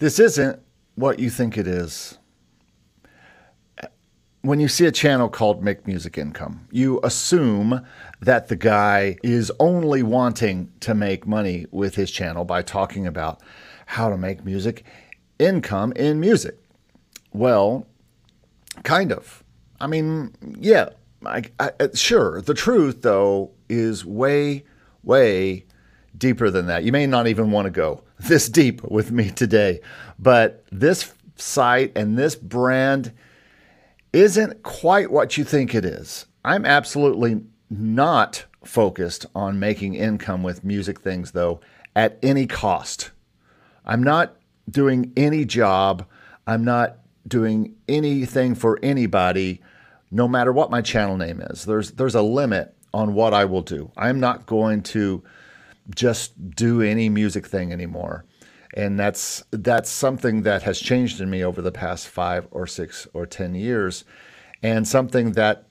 This isn't what you think it is. When you see a channel called Make Music Income, you assume that the guy is only wanting to make money with his channel by talking about how to make music income in music. Well, kind of. I mean, yeah, sure. The truth, though, is way, way deeper than that. You may not even want to go this deep with me today, but this site and this brand isn't quite what you think it is. I'm absolutely not focused on making income with music things, though, at any cost. I'm not doing any job. I'm not doing anything for anybody, no matter what my channel name is. There's a limit on what I will do. I'm not going to just do any music thing anymore. And that's something that has changed in me over the past 5 or 6 or 10 years, and something that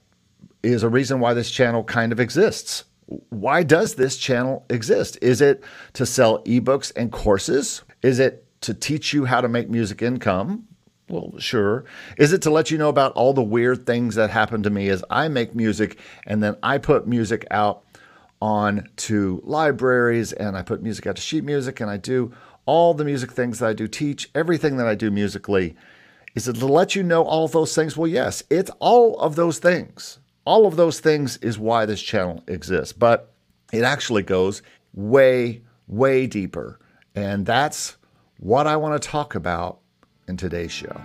is a reason why this channel kind of exists. Why does this channel exist? Is it to sell ebooks and courses? Is it to teach you how to make music income? Well, sure. Is it to let you know about all the weird things that happen to me as I make music, and then I put music out on to libraries, and I put music out to sheet music, and I do all the music things that I do teach, everything that I do musically? Is it to let you know all of those things? Well, yes, it's all of those things. All of those things is why this channel exists, but it actually goes way, way deeper. And that's what I want to talk about in today's show.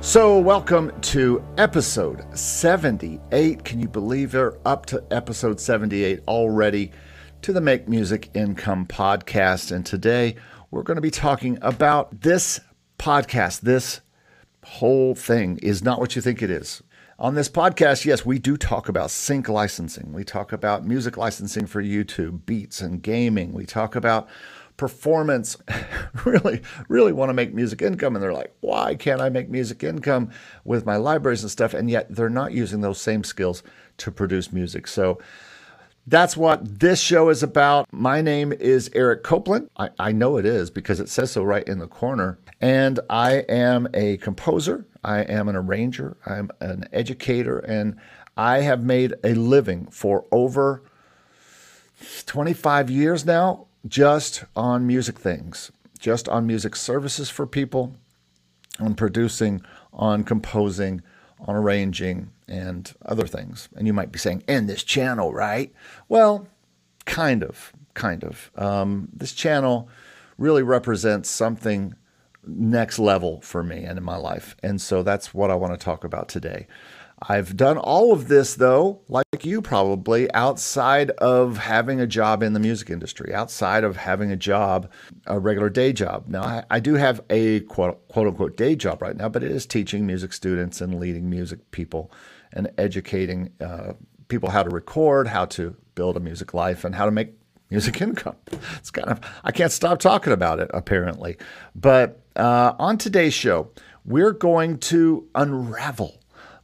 So welcome to episode 78. Can you believe we're up to episode 78 already, to the Make Music Income podcast. And today we're going to be talking about this podcast. This whole thing is not what you think it is. On this podcast, yes, we do talk about sync licensing. We talk about music licensing for YouTube, beats and gaming. We talk about performance. really want to make music income, and they're like, why can't I make music income with my libraries and stuff? And yet they're not using those same skills to produce music. So that's what this show is about. My name is Eric Copeland. I know it is because it says so right in the corner. And I am a composer. I am an arranger. I'm an educator. And I have made a living for over 25 years now, just on music things, just on music services for people, on producing, on composing, on arranging, and other things. And you might be saying, and this channel, right? Well, kind of. This channel really represents something next level for me and in my life. And so that's what I want to talk about today. I've done all of this, though, like you probably, outside of having a job in the music industry, outside of having a job, a regular day job. Now, I do have a quote-unquote day job right now, but it is teaching music students and leading music people and educating people how to record, how to build a music life, and how to make music income. It's kind of, I can't stop talking about it, apparently. But on today's show, we're going to unravel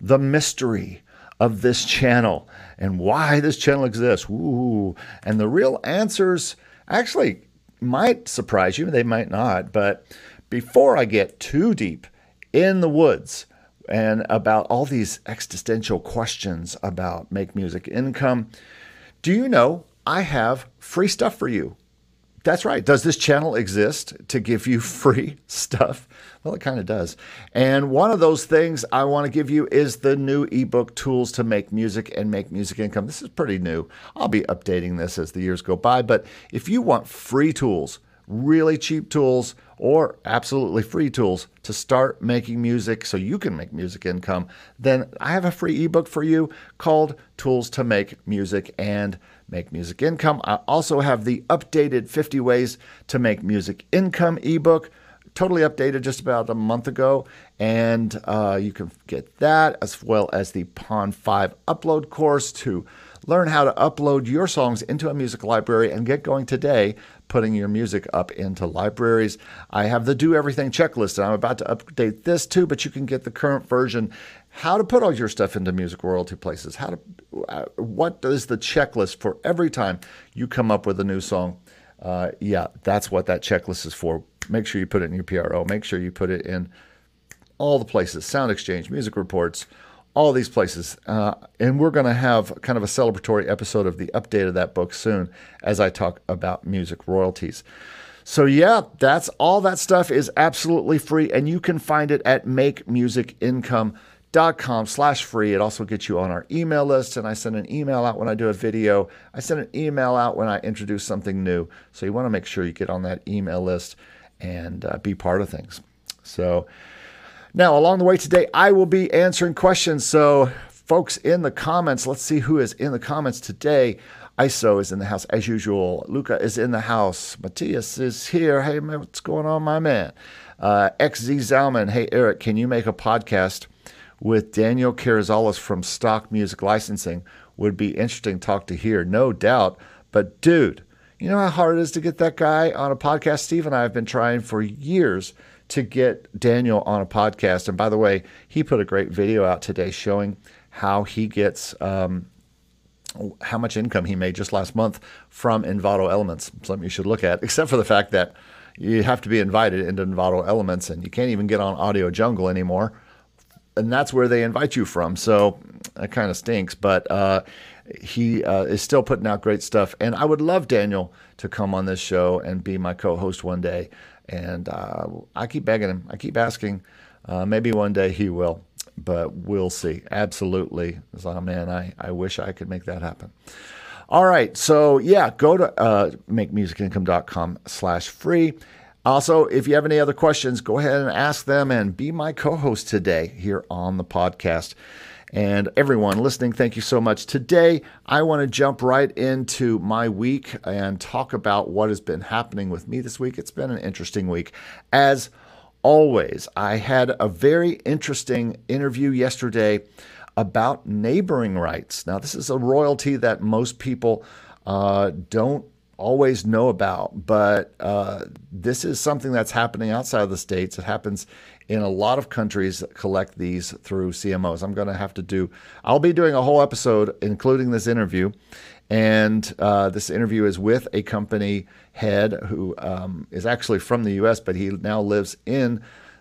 the mystery of this channel and why this channel exists. Ooh. And the real answers actually might surprise you. They might not. But before I get too deep in the woods and about all these existential questions about Make Music Income, do you know I have free stuff for you? That's right. Does this channel exist to give you free stuff? Well, it kind of does. And one of those things I want to give you is the new ebook, Tools to Make Music and Make Music Income. This is pretty new. I'll be updating this as the years go by. But if you want free tools, really cheap tools, or absolutely free tools to start making music so you can make music income, then I have a free ebook for you called Tools to Make Music and Make Music Income. I also have the updated 50 Ways to Make Music Income ebook, totally updated just about a month ago. And you can get that as well as the Pond5 upload course to learn how to upload your songs into a music library and get going today putting your music up into libraries. I have the do everything checklist, and I'm about to update this too, but you can get the current version. How to put all your stuff into music royalty places. How to, what is the checklist for every time you come up with a new song? Yeah, that's what that checklist is for. Make sure you put it in your PRO. Make sure you put it in all the places, Sound Exchange, Music Reports, all these places. And we're going to have kind of a celebratory episode of the update of that book soon as I talk about music royalties. So yeah, that's all that stuff is absolutely free. And you can find it at makemusicincome.com/free. It also gets you on our email list, and I send an email out when I do a video. I send an email out when I introduce something new. So you want to make sure you get on that email list and be part of things. So now along the way today, I will be answering questions. So folks in the comments, let's see who is in the comments today. ISO is in the house as usual. Luca is in the house. Matthias is here. Hey, man, what's going on, my man? XZ Zalman. Hey, Eric, can you make a podcast with Daniel Carrizales from Stock Music Licensing? Would be interesting talk to hear, no doubt. But dude, you know how hard it is to get that guy on a podcast? Steve and I have been trying for years to get Daniel on a podcast. And by the way, he put a great video out today showing how he gets how much income he made just last month from Envato Elements, something you should look at, except for the fact that you have to be invited into Envato Elements and you can't even get on Audio Jungle anymore. And that's where they invite you from. So that kind of stinks. But he is still putting out great stuff. And I would love Daniel to come on this show and be my co-host one day. And I keep begging him. I keep asking. Maybe one day he will. But we'll see. Absolutely. Oh, man, I wish I could make that happen. All right. So, yeah, go to makemusicincome.com/free. Also, if you have any other questions, go ahead and ask them and be my co-host today here on the podcast. And everyone listening, thank you so much. Today, I want to jump right into my week and talk about what has been happening with me this week. It's been an interesting week. As always, I had a very interesting interview yesterday about neighboring rights. Now, this is a royalty that most people don't always know about, but this is something that's happening outside of the States. It happens in a lot of countries that collect these through CMOs. I'll be doing a whole episode, including this interview. And this interview is with a company head who is actually from the US, but he now lives in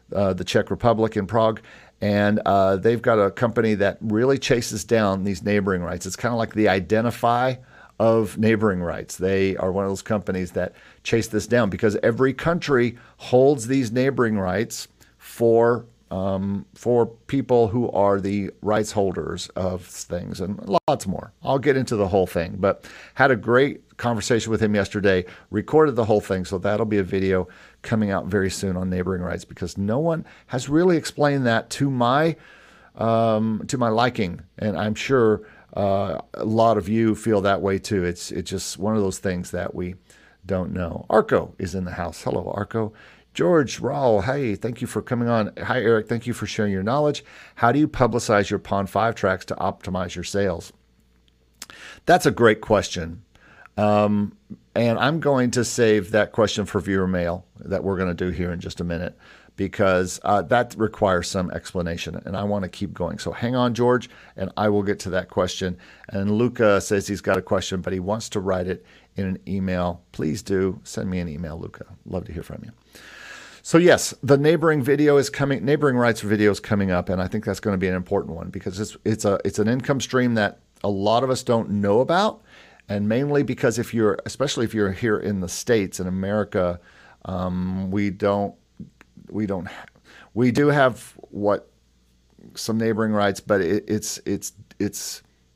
the Czech Republic in Prague. And they've got a company that really chases down these neighboring rights. It's kind of like the Identify of neighboring rights. They are one of those companies that chase this down because every country holds these neighboring rights for people who are the rights holders of things and lots more. I'll get into the whole thing, but had a great conversation with him yesterday, recorded the whole thing. So that'll be a video coming out very soon on neighboring rights because no one has really explained that to my liking. And I'm sure a lot of you feel that way too. It's just one of those things that we don't know. Arco is in the house. Hello, Arco. George Raul, hey, thank you for coming on. Hi, Eric. Thank you for sharing your knowledge. How do you publicize your Pond5 tracks to optimize your sales? That's a great question. And I'm going to save that question for viewer mail that we're going to do here in just a minute because that requires some explanation, and I want to keep going. So hang on, George, and I will get to that question. And Luca says he's got a question, but he wants to write it in an email. Please do send me an email, Luca. Love to hear from you. So yes, the neighboring rights video is coming up, and I think that's going to be an important one because it's an income stream that a lot of us don't know about, and mainly because especially if you're here in the States in America, we do have some neighboring rights, but it's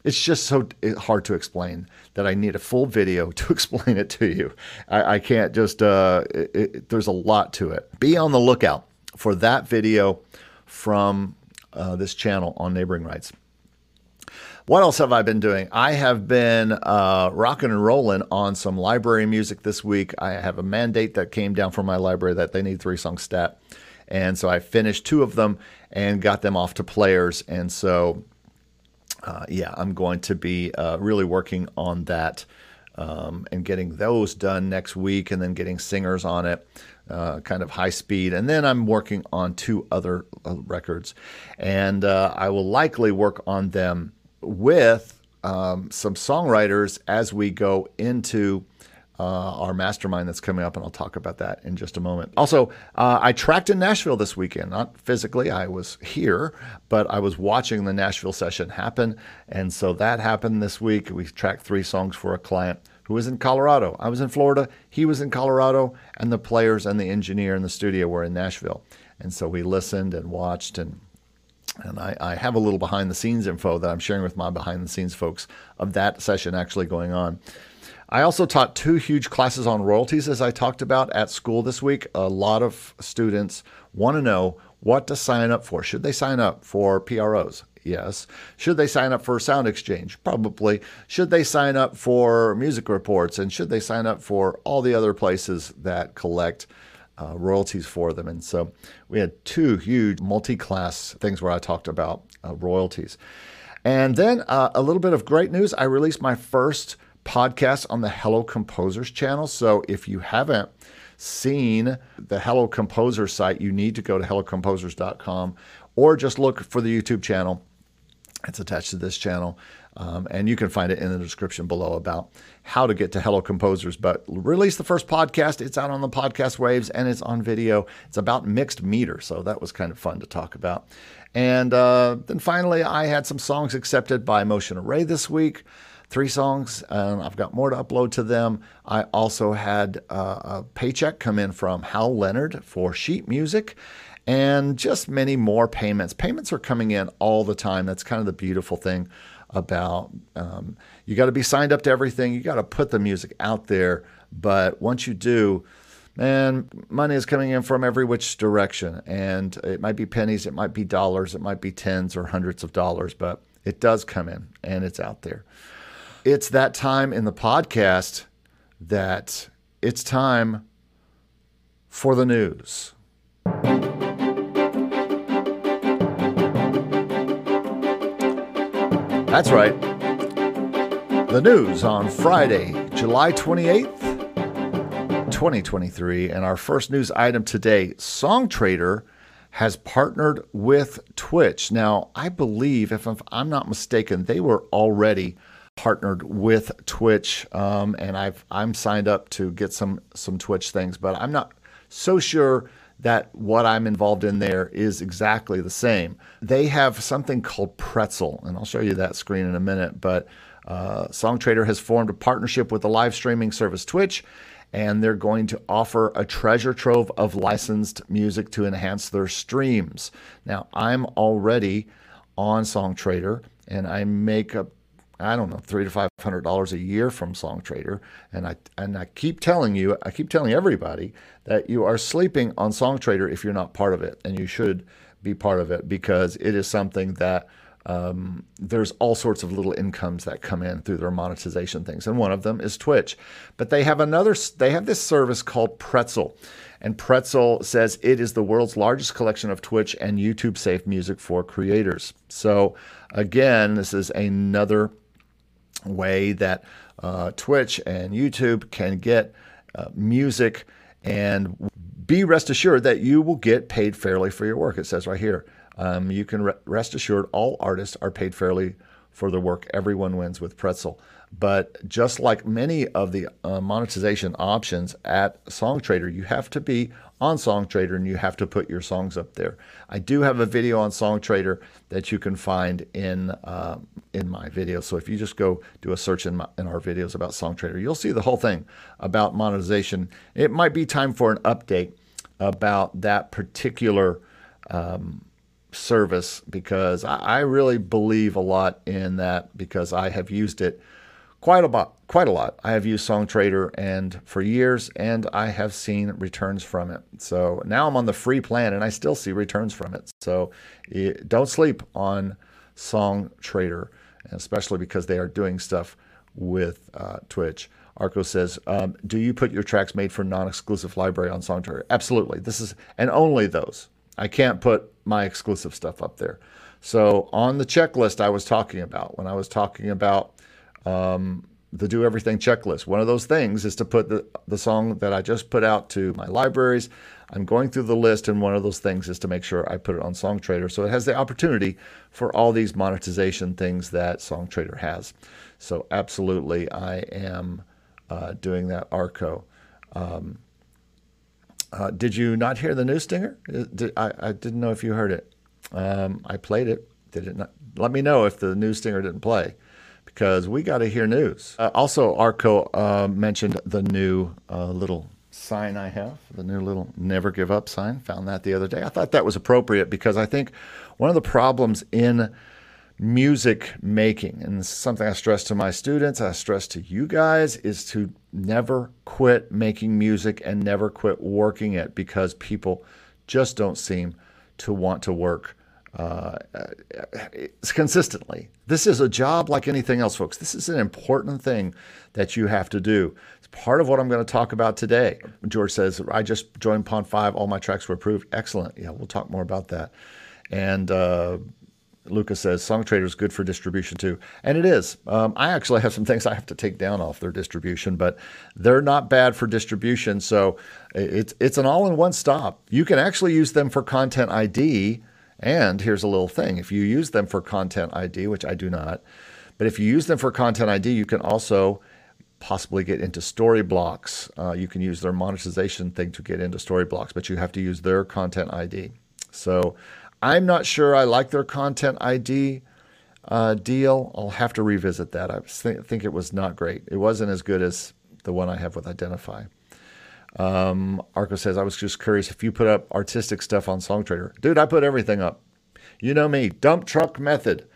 just so hard to explain that I need a full video to explain it to you. I can't just, there's a lot to it. Be on the lookout for that video from this channel on neighboring rights. What else have I been doing? I have been rocking and rolling on some library music this week. I have a mandate that came down from my library that they need 3-song stat. And so I finished 2 of them and got them off to players. And so I'm going to be really working on that and getting those done next week, and then getting singers on it, kind of high speed. And then I'm working on two other records, and I will likely work on them with some songwriters as we go into our mastermind that's coming up, and I'll talk about that in just a moment. Also, I tracked in Nashville this weekend. Not physically, I was here, but I was watching the Nashville session happen, and so that happened this week. We tracked 3 songs for a client who was in Colorado. I was in Florida, he was in Colorado, and the players and the engineer in the studio were in Nashville. And so we listened and watched, and I have a little behind-the-scenes info that I'm sharing with my behind-the-scenes folks of that session actually going on. I also taught 2 huge classes on royalties, as I talked about, at school this week. A lot of students want to know what to sign up for. Should they sign up for PROs? Yes. Should they sign up for Sound Exchange? Probably. Should they sign up for Music Reports? And should they sign up for all the other places that collect royalties for them? And so we had 2 huge multi-class things where I talked about royalties. And then a little bit of great news. I released my first podcast on the Hello Composers channel. So if you haven't seen the Hello Composers site, you need to go to hellocomposers.com, or just look for the YouTube channel. It's attached to this channel. And you can find it in the description below about how to get to Hello Composers. But release the first podcast. It's out on the podcast waves, and it's on video. It's about mixed meter, so that was kind of fun to talk about. And then finally, I had some songs accepted by Motion Array this week. 3 songs, and I've got more to upload to them. I also had a paycheck come in from Hal Leonard for sheet music, and just many more payments. Payments are coming in all the time. That's kind of the beautiful thing about you got to be signed up to everything. You got to put the music out there, but once you do, man, money is coming in from every which direction, and it might be pennies, it might be dollars, it might be tens or hundreds of dollars, but it does come in, and it's out there. It's that time in the podcast that it's time for the news. That's right. The news on Friday, July 28th, 2023. And our first news item today, Songtradr has partnered with Twitch. Now, I believe, if I'm not mistaken, they were already partnered with Twitch, and I'm signed up to get some Twitch things, but I'm not so sure that what I'm involved in there is exactly the same. They have something called Pretzel, and I'll show you that screen in a minute. But Songtradr has formed a partnership with the live streaming service Twitch, and they're going to offer a treasure trove of licensed music to enhance their streams. Now, I'm already on Songtradr, and I make up, I don't know, $300 to $500 a year from Songtradr, and I keep telling you, I keep telling everybody that you are sleeping on Songtradr if you're not part of it, and you should be part of it, because it is something that there's all sorts of little incomes that come in through their monetization things, and one of them is Twitch. But they have another, they have this service called Pretzel, and Pretzel says it is the world's largest collection of Twitch and YouTube safe music for creators. So again, this is another way that Twitch and YouTube can get music, and be rest assured that you will get paid fairly for your work. It says right here, you can rest assured all artists are paid fairly for their work. Everyone wins with Pretzel. But just like many of the monetization options at Songtradr, you have to be on Songtradr, and you have to put your songs up there. I do have a video on Songtradr that you can find in my video. So if you just go do a search in our videos about Songtradr, you'll see the whole thing about monetization. It might be time for an update about that particular service, because I really believe a lot in that, because I have used it quite a lot. I have used Songtradr and for years, and I have seen returns from it. So now I'm on the free plan, and I still see returns from it. So don't sleep on Songtradr, especially because they are doing stuff with Twitch. Arco says, do you put your tracks made for non-exclusive library on Songtradr? Absolutely. This is, and only those. I can't put my exclusive stuff up there. So on the checklist I was talking about, when I was talking about the Do Everything checklist. One of those things is to put the song that I just put out to my libraries. I'm going through the list, and one of those things is to make sure I put it on Songtradr. So it has the opportunity for all these monetization things that Songtradr has. So absolutely, I am doing that, Arco. Did you not hear the new stinger? I didn't know if you heard it. I played it. Did it not? Let me know if the new stinger didn't play, because we got to hear news. Also, Arco mentioned the new little sign I have, the new little never give up sign. Found that the other day. I thought that was appropriate because I think one of the problems in music making, and this is something I stress to my students, I stress to you guys, is to never quit making music and never quit working it, because people just don't seem to want to work consistently. This is a job like anything else, folks. This is an important thing that you have to do. It's part of what I'm going to talk about today. George says, I just joined Pond5. All my tracks were approved. Excellent. Yeah, we'll talk more about that. And Lucas says, Songtradr is good for distribution too. And it is. I actually have some things I have to take down off their distribution, but they're not bad for distribution. So it's an all-in-one stop. You can actually use them for Content ID. And here's a little thing. If you use them for Content ID, which I do not, but if you use them for Content ID, you can also possibly get into Storyblocks. You can use their monetization thing to get into Storyblocks, but you have to use their Content ID. So I'm not sure I like their Content ID deal. I'll have to revisit that. I think it was not great. It wasn't as good as the one I have with Identify. Arco says, I was just curious if you put up artistic stuff on Songtradr. Dude, I put everything up. You know me, dump truck method.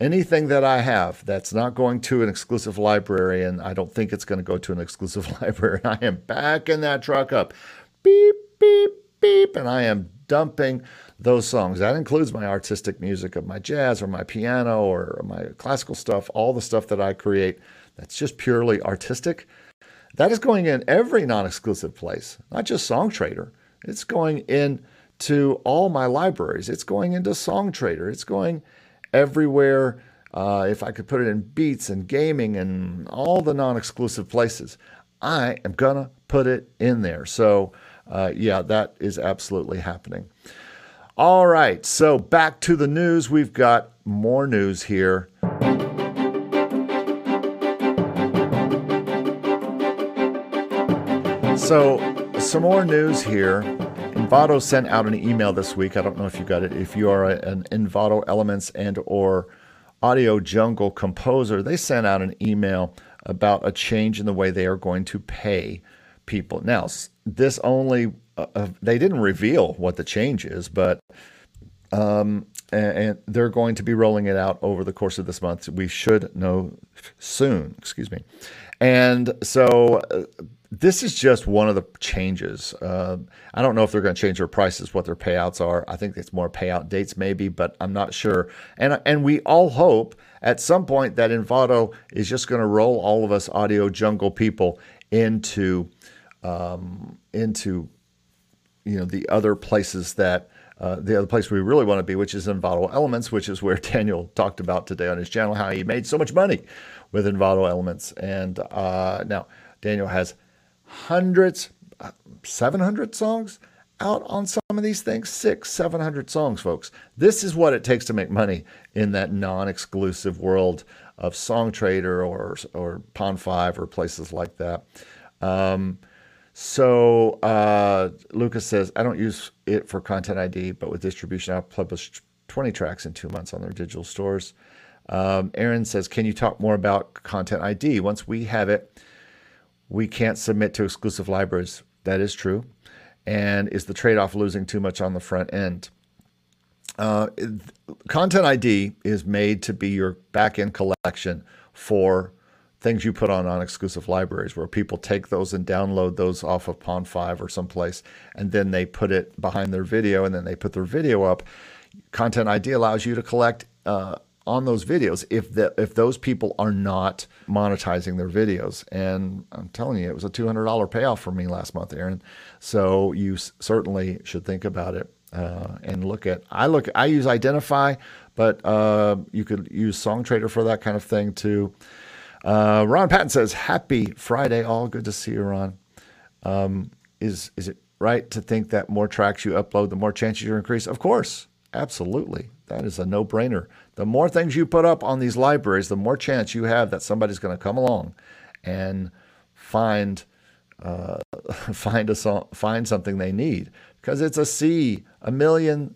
Anything that I have that's not going to an exclusive library, and I don't think it's going to go to an exclusive library, I am backing that truck up. Beep, beep, beep, and I am dumping those songs. That includes my artistic music of my jazz or my piano or my classical stuff, all the stuff that I create that's just purely artistic. That is going in every non-exclusive place, not just Songtradr. It's going into all my libraries. It's going into Songtradr. It's going everywhere. If I could put it in Beats and Gaming and all the non-exclusive places, I am going to put it in there. So, yeah, that is absolutely happening. All right, so back to the news. We've got more news here. So, some more news here. Envato sent out an email this week. I don't know if you got it. If you are an Envato Elements and or Audio Jungle composer, they sent out an email about a change in the way they are going to pay people. Now, this only, they didn't reveal what the change is, but and they're going to be rolling it out over the course of this month. We should know soon, excuse me. And so... this is just one of the changes. I don't know if they're going to change their prices, what their payouts are. I think it's more payout dates maybe, but I'm not sure. And we all hope at some point that Envato is just going to roll all of us Audio Jungle people into you know, the other places that the other place we really want to be, which is Envato Elements, which is where Daniel talked about today on his channel how he made so much money with Envato Elements. And now Daniel has hundreds, 700 songs out on some of these things, 600-700 songs, folks. This is what it takes to make money in that non-exclusive world of Songtradr or Pond5 or places like that. So Lucas says, I don't use it for Content ID, but with distribution, I'll publish 20 tracks in 2 months on their digital stores. Aaron says, can you talk more about Content ID? Once we have it, we can't submit to exclusive libraries. That is true. And is the trade-off losing too much on the front end? Content ID is made to be your back-end collection for things you put on non-exclusive libraries, where people take those and download those off of Pond5 or someplace, and then they put it behind their video, and then they put their video up. Content ID allows you to collect on those videos if those people are not monetizing their videos. And I'm telling you, it was a $200 payoff for me last month, Aaron. So you certainly should think about it and look at, I use Identify, but you could use Songtradr for that kind of thing too. Ron Patton says, happy Friday, all. Good to see you, Ron. Is it right to think that more tracks you upload, the more chances you increase? Of course. Absolutely. That is a no-brainer. The more things you put up on these libraries, the more chance you have that somebody's going to come along and find something they need, because it's a sea, a million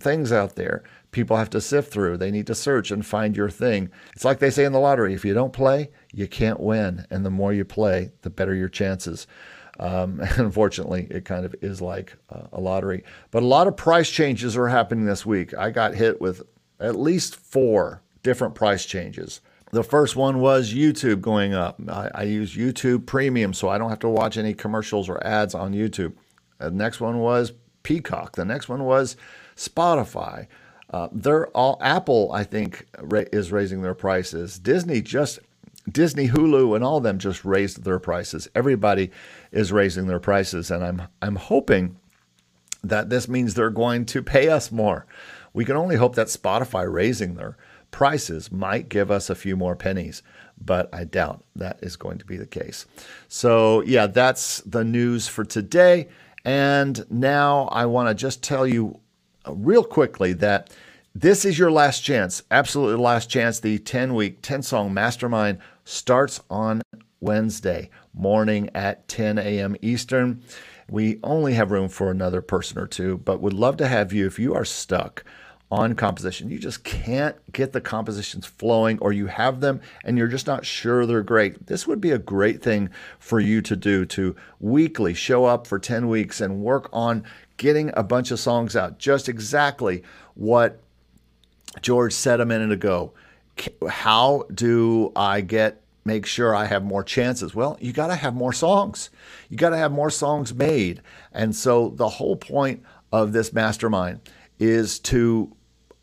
things out there. People have to sift through. They need to search and find your thing. It's like they say in the lottery, if you don't play, you can't win. And the more you play, the better your chances. And unfortunately, it kind of is like a lottery. But a lot of price changes are happening this week. I got hit with at least 4 different price changes. The first one was YouTube going up. I use YouTube Premium, so I don't have to watch any commercials or ads on YouTube. The next one was Peacock. The next one was Spotify. They're all Apple, I think, is raising their prices. Disney, Hulu, and all of them just raised their prices. Everybody is raising their prices, and I'm hoping that this means they're going to pay us more. We can only hope that Spotify raising their prices might give us a few more pennies, but I doubt that is going to be the case. So yeah, that's the news for today. And now I want to just tell you real quickly that this is your last chance, absolutely last chance. The 10-week, 10-song mastermind starts on Wednesday morning at 10 a.m. Eastern. We only have room for another person or two, but would love to have you if you are stuck on composition. You just can't get the compositions flowing, or you have them and you're just not sure they're great. This would be a great thing for you to do, to weekly show up for 10 weeks and work on getting a bunch of songs out. Just exactly what George said a minute ago. How do I make sure I have more chances? Well, you got to have more songs. You got to have more songs made. And so the whole point of this mastermind is to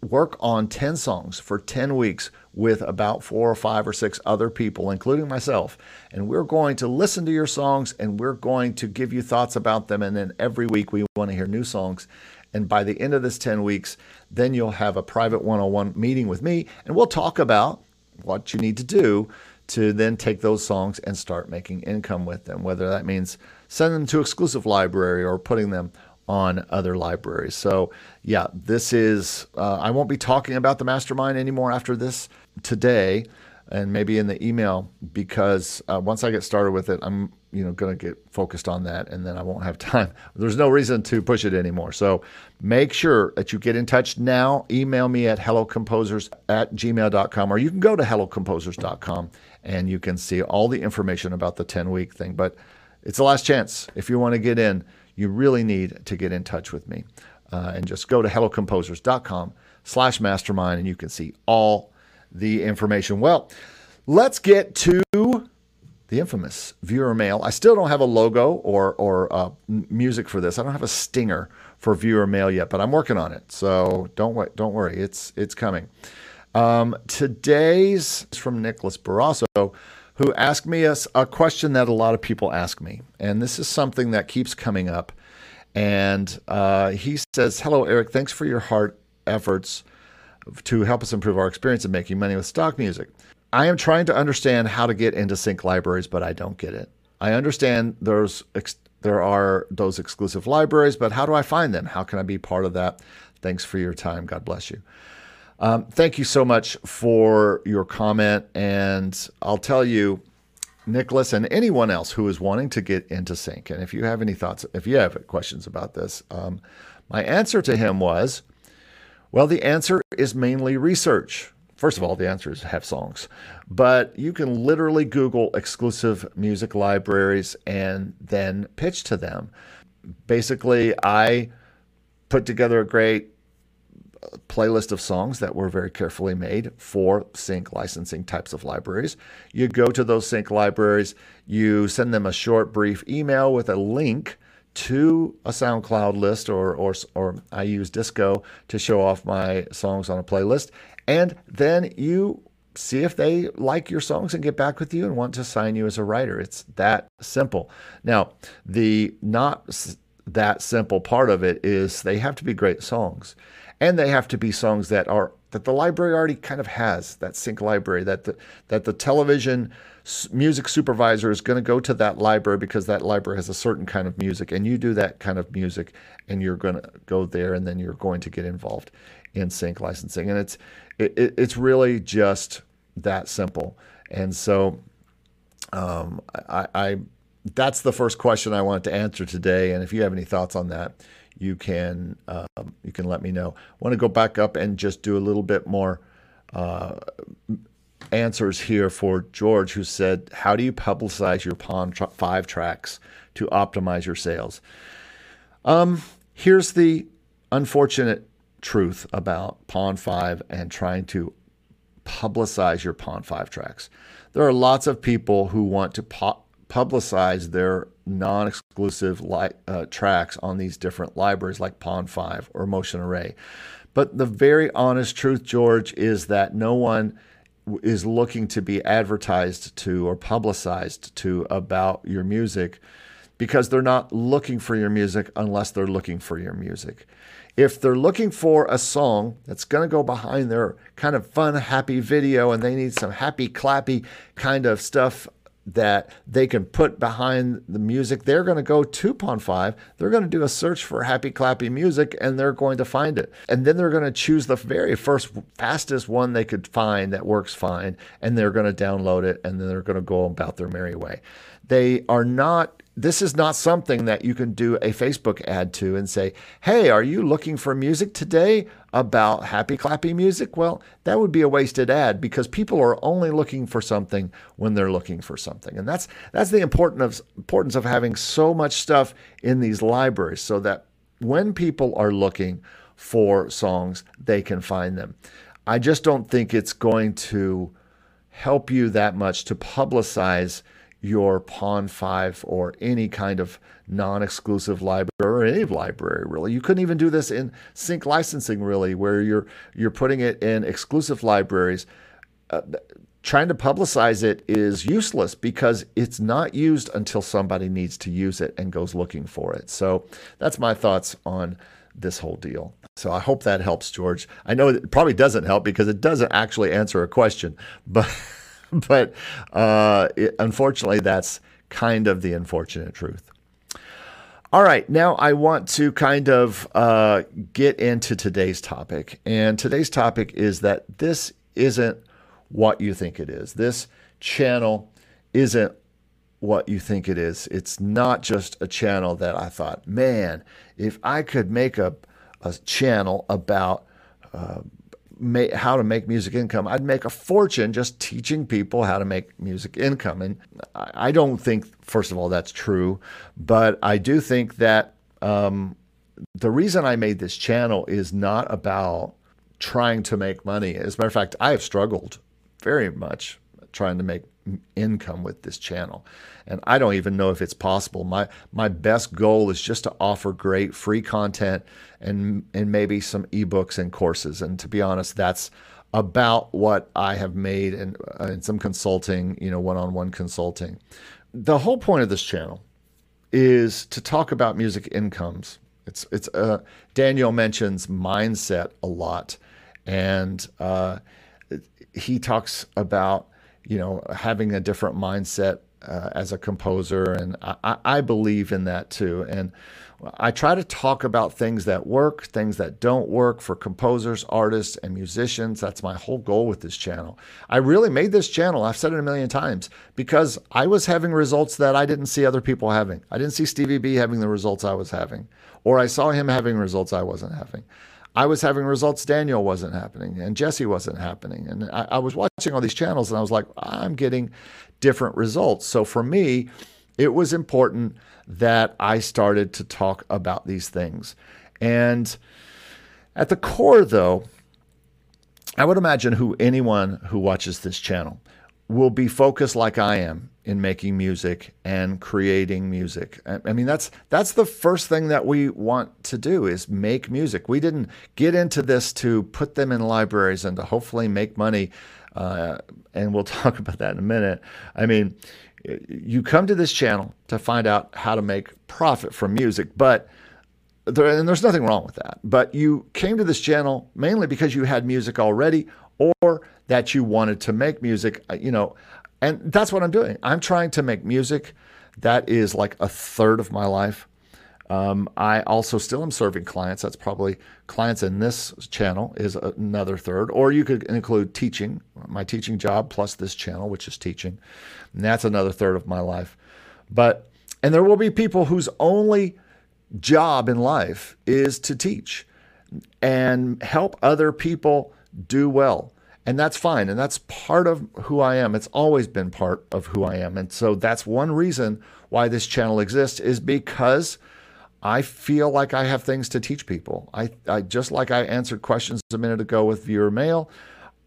work on 10 songs for 10 weeks with about 4 or 5 or 6 other people, including myself. And we're going to listen to your songs, and we're going to give you thoughts about them. And then every week we want to hear new songs. And by the end of this 10 weeks, then you'll have a private one-on-one meeting with me, and we'll talk about what you need to do to then take those songs and start making income with them, whether that means sending them to exclusive library or putting them on other libraries. So yeah, this is, I won't be talking about the mastermind anymore after this today, and maybe in the email, because once I get started with it, I'm going to get focused on that, and then I won't have time. There's no reason to push it anymore. So make sure that you get in touch now. Email me at hellocomposers@gmail.com, or you can go to hellocomposers.com and you can see all the information about the 10-week thing. But it's the last chance. If you want to get in, you really need to get in touch with me. And just go to hellocomposers.com/mastermind, and you can see all the information. Well, let's get to the infamous viewer mail. I still don't have a logo or music for this. I don't have a stinger for viewer mail yet, but I'm working on it. So don't worry, it's coming. Today's is from Nicholas Barroso, who asked me a question that a lot of people ask me, and this is something that keeps coming up. And he says, "Hello, Eric. Thanks for your hard efforts to help us improve our experience in making money with stock music. I am trying to understand how to get into sync libraries, but I don't get it. I understand there are those exclusive libraries, but how do I find them? How can I be part of that? Thanks for your time. God bless you." Thank you so much for your comment. And I'll tell you, Nicholas, and anyone else who is wanting to get into sync, and if you have any thoughts, if you have questions about this, my answer to him was, well, the answer is mainly research. First of all, the answer is have songs, but you can literally Google exclusive music libraries and then pitch to them. Basically, I put together a great playlist of songs that were very carefully made for sync licensing types of libraries. You go to those sync libraries, you send them a short, brief email with a link to a SoundCloud list, or I use Disco to show off my songs on a playlist. And then you see if they like your songs and get back with you and want to sign you as a writer. It's that simple. Now, the not that simple part of it is they have to be great songs, and they have to be songs that are that the library already kind of has, that sync library, that the television music supervisor is going to go to that library because that library has a certain kind of music, and you do that kind of music, and you're going to go there, and then you're going to get involved in sync licensing. And it's really just that simple. And so I that's the first question I wanted to answer today. And if you have any thoughts on that, you can let me know. I want to go back up and just do a little bit more answers here for George, who said, how do you publicize your Pond5 tracks to optimize your sales? Here's the unfortunate truth about Pond5 and trying to publicize your Pond5 tracks. There are lots of people who want to publicize their non-exclusive tracks on these different libraries like Pond5 or Motion Array. But the very honest truth, George, is that no one is looking to be advertised to or publicized to about your music, because they're not looking for your music unless they're looking for your music. If they're looking for a song that's going to go behind their kind of fun, happy video, and they need some happy, clappy kind of stuff that they can put behind the music, they're going to go to Pond5. They're going to do a search for happy, clappy music, and they're going to find it. And then they're going to choose the very first, fastest one they could find that works fine, and they're going to download it, and then they're going to go about their merry way. They are not, this is not something that you can do a Facebook ad to and say, hey, are you looking for music today about happy, clappy music? Well, that would be a wasted ad, because people are only looking for something when they're looking for something. And that's the importance of having so much stuff in these libraries, so that when people are looking for songs, they can find them. I just don't think it's going to help you that much to publicize your Pond5 or any kind of non-exclusive library, or any library really. You couldn't even do this in sync licensing really, where you're putting it in exclusive libraries. Trying to publicize it is useless, because it's not used until somebody needs to use it and goes looking for it. So that's my thoughts on this whole deal. So I hope that helps, George. I know it probably doesn't help, because it doesn't actually answer a question, but unfortunately, that's kind of the unfortunate truth. All right, now I want to kind of get into today's topic. And today's topic is that this isn't what you think it is. This channel isn't what you think it is. It's not just a channel that I thought, man, if I could make a channel about how to make music income, I'd make a fortune just teaching people how to make music income. And I don't think, first of all, that's true, but I do think that the reason I made this channel is not about trying to make money. As a matter of fact, I have struggled very much trying to make income with this channel. And I don't even know if it's possible. My best goal is just to offer great free content and maybe some ebooks and courses. And to be honest, that's about what I have made, and some consulting, one-on-one consulting. The whole point of this channel is to talk about music incomes. It's Daniel mentions mindset a lot, and he talks about having a different mindset as a composer. And I believe in that too. And I try to talk about things that work, things that don't work for composers, artists, and musicians. That's my whole goal with this channel. I really made this channel, I've said it a million times, because I was having results that I didn't see other people having. I didn't see Stevie B having the results I was having, or I saw him having results I wasn't having. I was having results Daniel wasn't happening, and Jesse wasn't happening. And I was watching all these channels, and I was like, I'm getting different results. So for me, it was important that I started to talk about these things. And at the core, though, I would imagine anyone who watches this channel will be focused like I am in making music and creating music. I mean, that's the first thing that we want to do, is make music. We didn't get into this to put them in libraries and to hopefully make money. And we'll talk about that in a minute. I mean, you come to this channel to find out how to make profit from music, but and there's nothing wrong with that. But you came to this channel mainly because you had music already, or that you wanted to make music, you know, and that's what I'm doing. I'm trying to make music. That is like a third of my life. I also still am serving clients. That's probably clients in this channel is another third, or you could include teaching, my teaching job plus this channel, which is teaching. And that's another third of my life. But, and there will be people whose only job in life is to teach and help other people do well. And that's fine. And that's part of who I am. It's always been part of who I am. And so that's one reason why this channel exists, is because I feel like I have things to teach people. I just like I answered questions a minute ago with viewer mail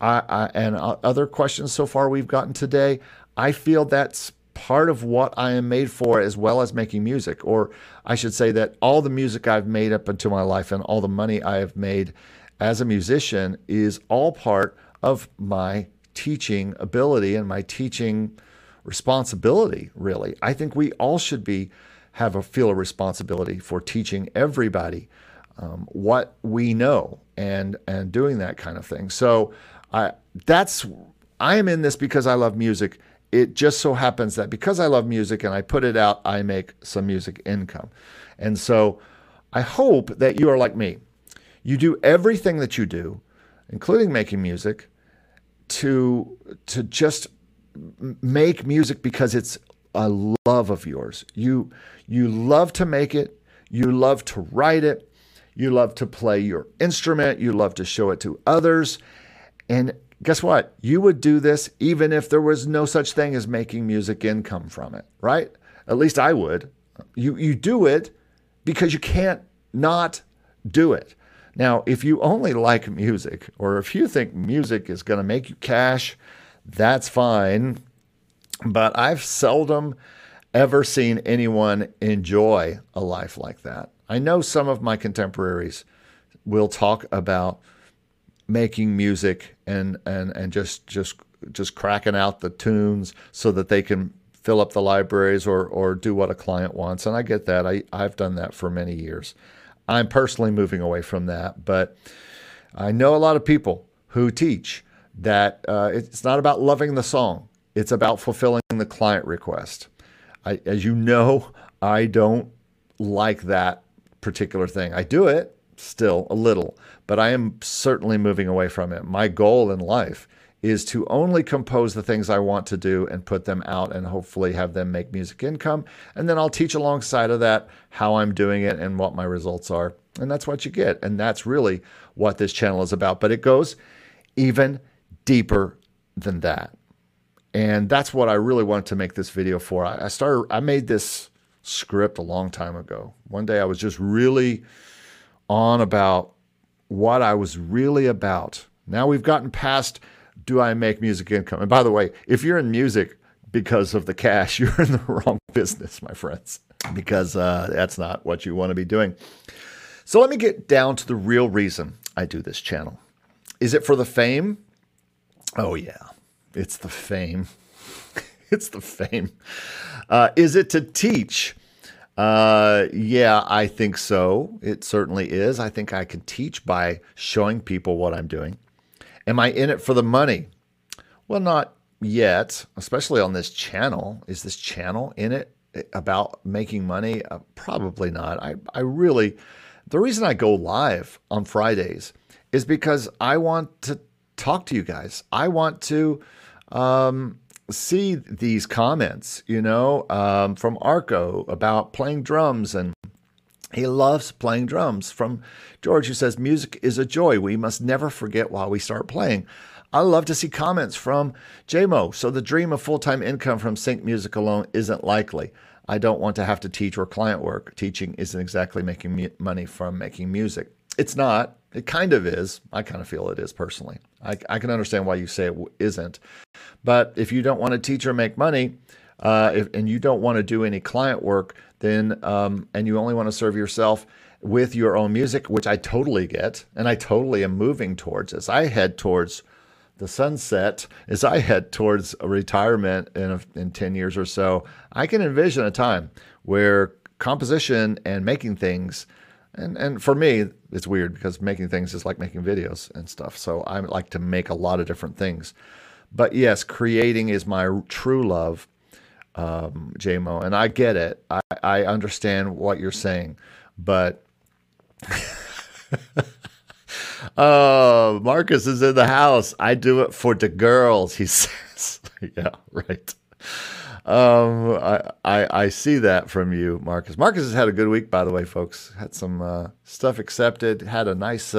and other questions so far we've gotten today. I feel that's part of what I am made for, as well as making music. Or I should say that all the music I've made up until my life and all the money I have made as a musician is all part of my teaching ability and my teaching responsibility, really. I think we all should feel a responsibility for teaching everybody what we know and doing that kind of thing. So I am in this because I love music. It just so happens that because I love music and I put it out, I make some music income. And so I hope that you are like me. You do everything that you do, including making music, to just make music because it's a love of yours. You love to make it. You love to write it. You love to play your instrument. You love to show it to others. And guess what? You would do this even if there was no such thing as making music income from it, right? At least I would. You do it because you can't not do it. Now, if you only like music, or if you think music is going to make you cash, that's fine. But I've seldom ever seen anyone enjoy a life like that. I know some of my contemporaries will talk about making music and just cracking out the tunes so that they can fill up the libraries or do what a client wants. And I get that. I've done that for many years. I'm personally moving away from that, but I know a lot of people who teach that it's not about loving the song. It's about fulfilling the client request. As you know, I don't like that particular thing. I do it still a little, but I am certainly moving away from it. My goal in life is to only compose the things I want to do and put them out and hopefully have them make music income. And then I'll teach alongside of that how I'm doing it and what my results are. And that's what you get. And that's really what this channel is about. But it goes even deeper than that. And that's what I really wanted to make this video for. I made this script a long time ago. One day I was just really on about what I was really about. Now we've gotten past, do I make music income? And by the way, if you're in music because of the cash, you're in the wrong business, my friends, because that's not what you want to be doing. So let me get down to the real reason I do this channel. Is it for the fame? Oh yeah. It's the fame. It's the fame. Is it to teach? Yeah, I think so. It certainly is. I think I can teach by showing people what I'm doing. Am I in it for the money? Well, not yet, especially on this channel. Is this channel in it about making money? Probably not. The reason I go live on Fridays is because I want to talk to you guys. I want to see these comments, you know, from Arco about playing drums, and he loves playing drums. From George, who says, music is a joy. We must never forget while we start playing. I love to see comments from JMO. So the dream of full-time income from sync music alone isn't likely. I don't want to have to teach or client work. Teaching isn't exactly making money from making music. It's not. It kind of is. I kind of feel it is personally. I can understand why you say it isn't. But if you don't want to teach or make money, and you don't want to do any client work, then and you only want to serve yourself with your own music, which I totally get, and I totally am moving towards as I head towards the sunset, as I head towards a retirement in 10 years or so. I can envision a time where composition and making things And for me, it's weird because making things is like making videos and stuff. So I like to make a lot of different things. But yes, creating is my true love, JMO. And I get it. I understand what you're saying. But Marcus is in the house. I do it for the girls, he says. Yeah, right. I see that from you, Marcus. Marcus has had a good week, by the way, folks. Had some stuff accepted. Had a nice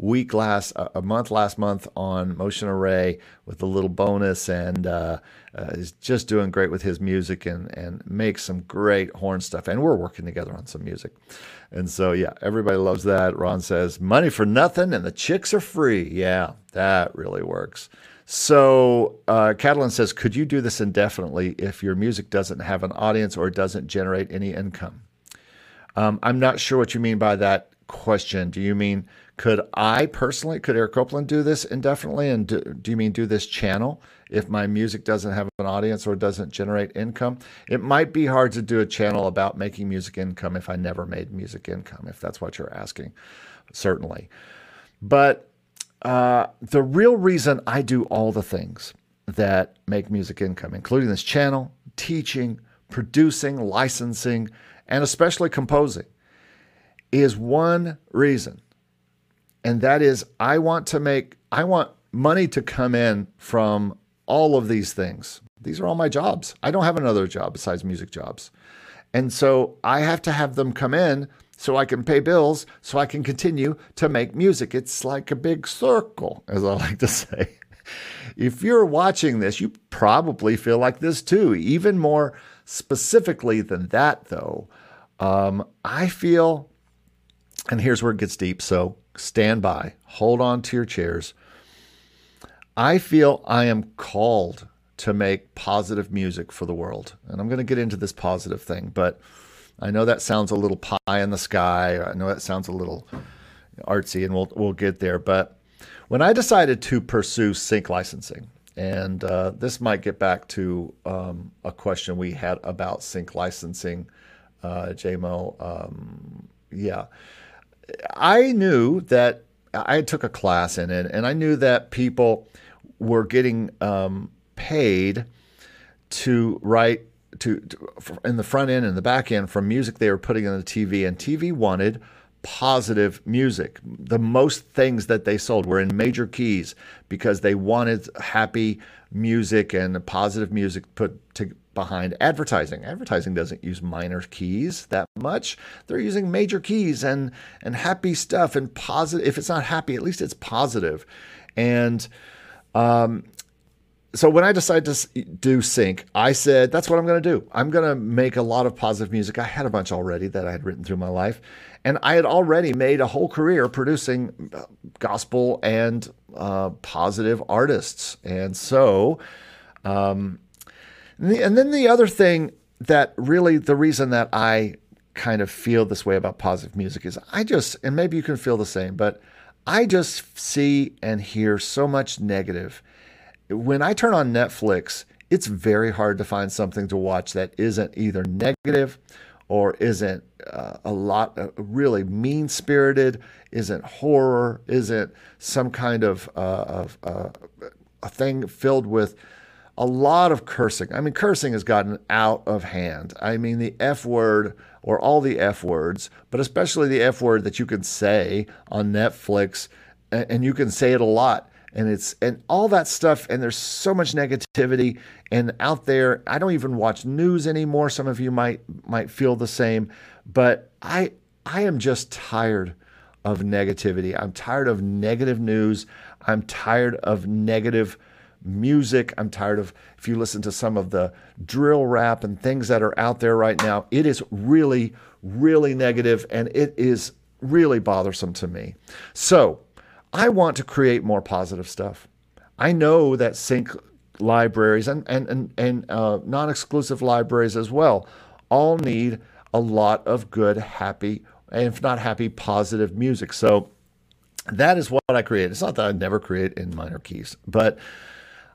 week last month on Motion Array with a little bonus, and is just doing great with his music and makes some great horn stuff. And we're working together on some music, and so yeah, everybody loves that. Ron says money for nothing and the chicks are free. Yeah, that really works. So Catalan says, could you do this indefinitely if your music doesn't have an audience or doesn't generate any income? I'm not sure what you mean by that question. Do you mean, could Eric Copeland do this indefinitely? And do you mean do this channel if my music doesn't have an audience or doesn't generate income? It might be hard to do a channel about making music income if I never made music income, if that's what you're asking, certainly. But the real reason I do all the things that make music income, including this channel, teaching, producing, licensing, and especially composing, is one reason. And that is I want money to come in from all of these things. These are all my jobs. I don't have another job besides music jobs. And so I have to have them come in so I can pay bills, so I can continue to make music. It's like a big circle, as I like to say. If you're watching this, you probably feel like this too. Even more specifically than that, though, I feel, and here's where it gets deep, so stand by, hold on to your chairs. I feel I am called to make positive music for the world. And I'm going to get into this positive thing, but I know that sounds a little pie in the sky. I know that sounds a little artsy, and we'll get there. But when I decided to pursue sync licensing, and this might get back to a question we had about sync licensing, JMO. Yeah, I knew that I took a class in it, and I knew that people were getting paid to write in the front end and the back end from music they were putting on the TV, and TV wanted positive music. The most things that they sold were in major keys because they wanted happy music and positive music behind advertising. Advertising doesn't use minor keys that much. They're using major keys and happy stuff and positive. If it's not happy, at least it's positive. And so when I decided to do sync, I said, that's what I'm going to do. I'm going to make a lot of positive music. I had a bunch already that I had written through my life. And I had already made a whole career producing gospel and positive artists. And so, and then the other thing that really, the reason that I kind of feel this way about positive music is and maybe you can feel the same, but I just see and hear so much negative. When I turn on Netflix, it's very hard to find something to watch that isn't either negative or isn't really mean-spirited, isn't horror, isn't some kind of a thing filled with a lot of cursing. I mean, cursing has gotten out of hand. I mean, the F word or all the F words, but especially the F word that you can say on Netflix, and you can say it a lot. And all that stuff, and there's so much negativity and out there. I don't even watch news anymore. Some of you might feel the same, but I am just tired of negativity. I'm tired of negative news. I'm tired of negative music. I'm tired of, if you listen to some of the drill rap and things that are out there right now, it is really, really negative, and it is really bothersome to me. So I want to create more positive stuff. I know that sync libraries and non-exclusive libraries as well all need a lot of good, happy, and if not happy, positive music. So that is what I create. It's not that I never create in minor keys, but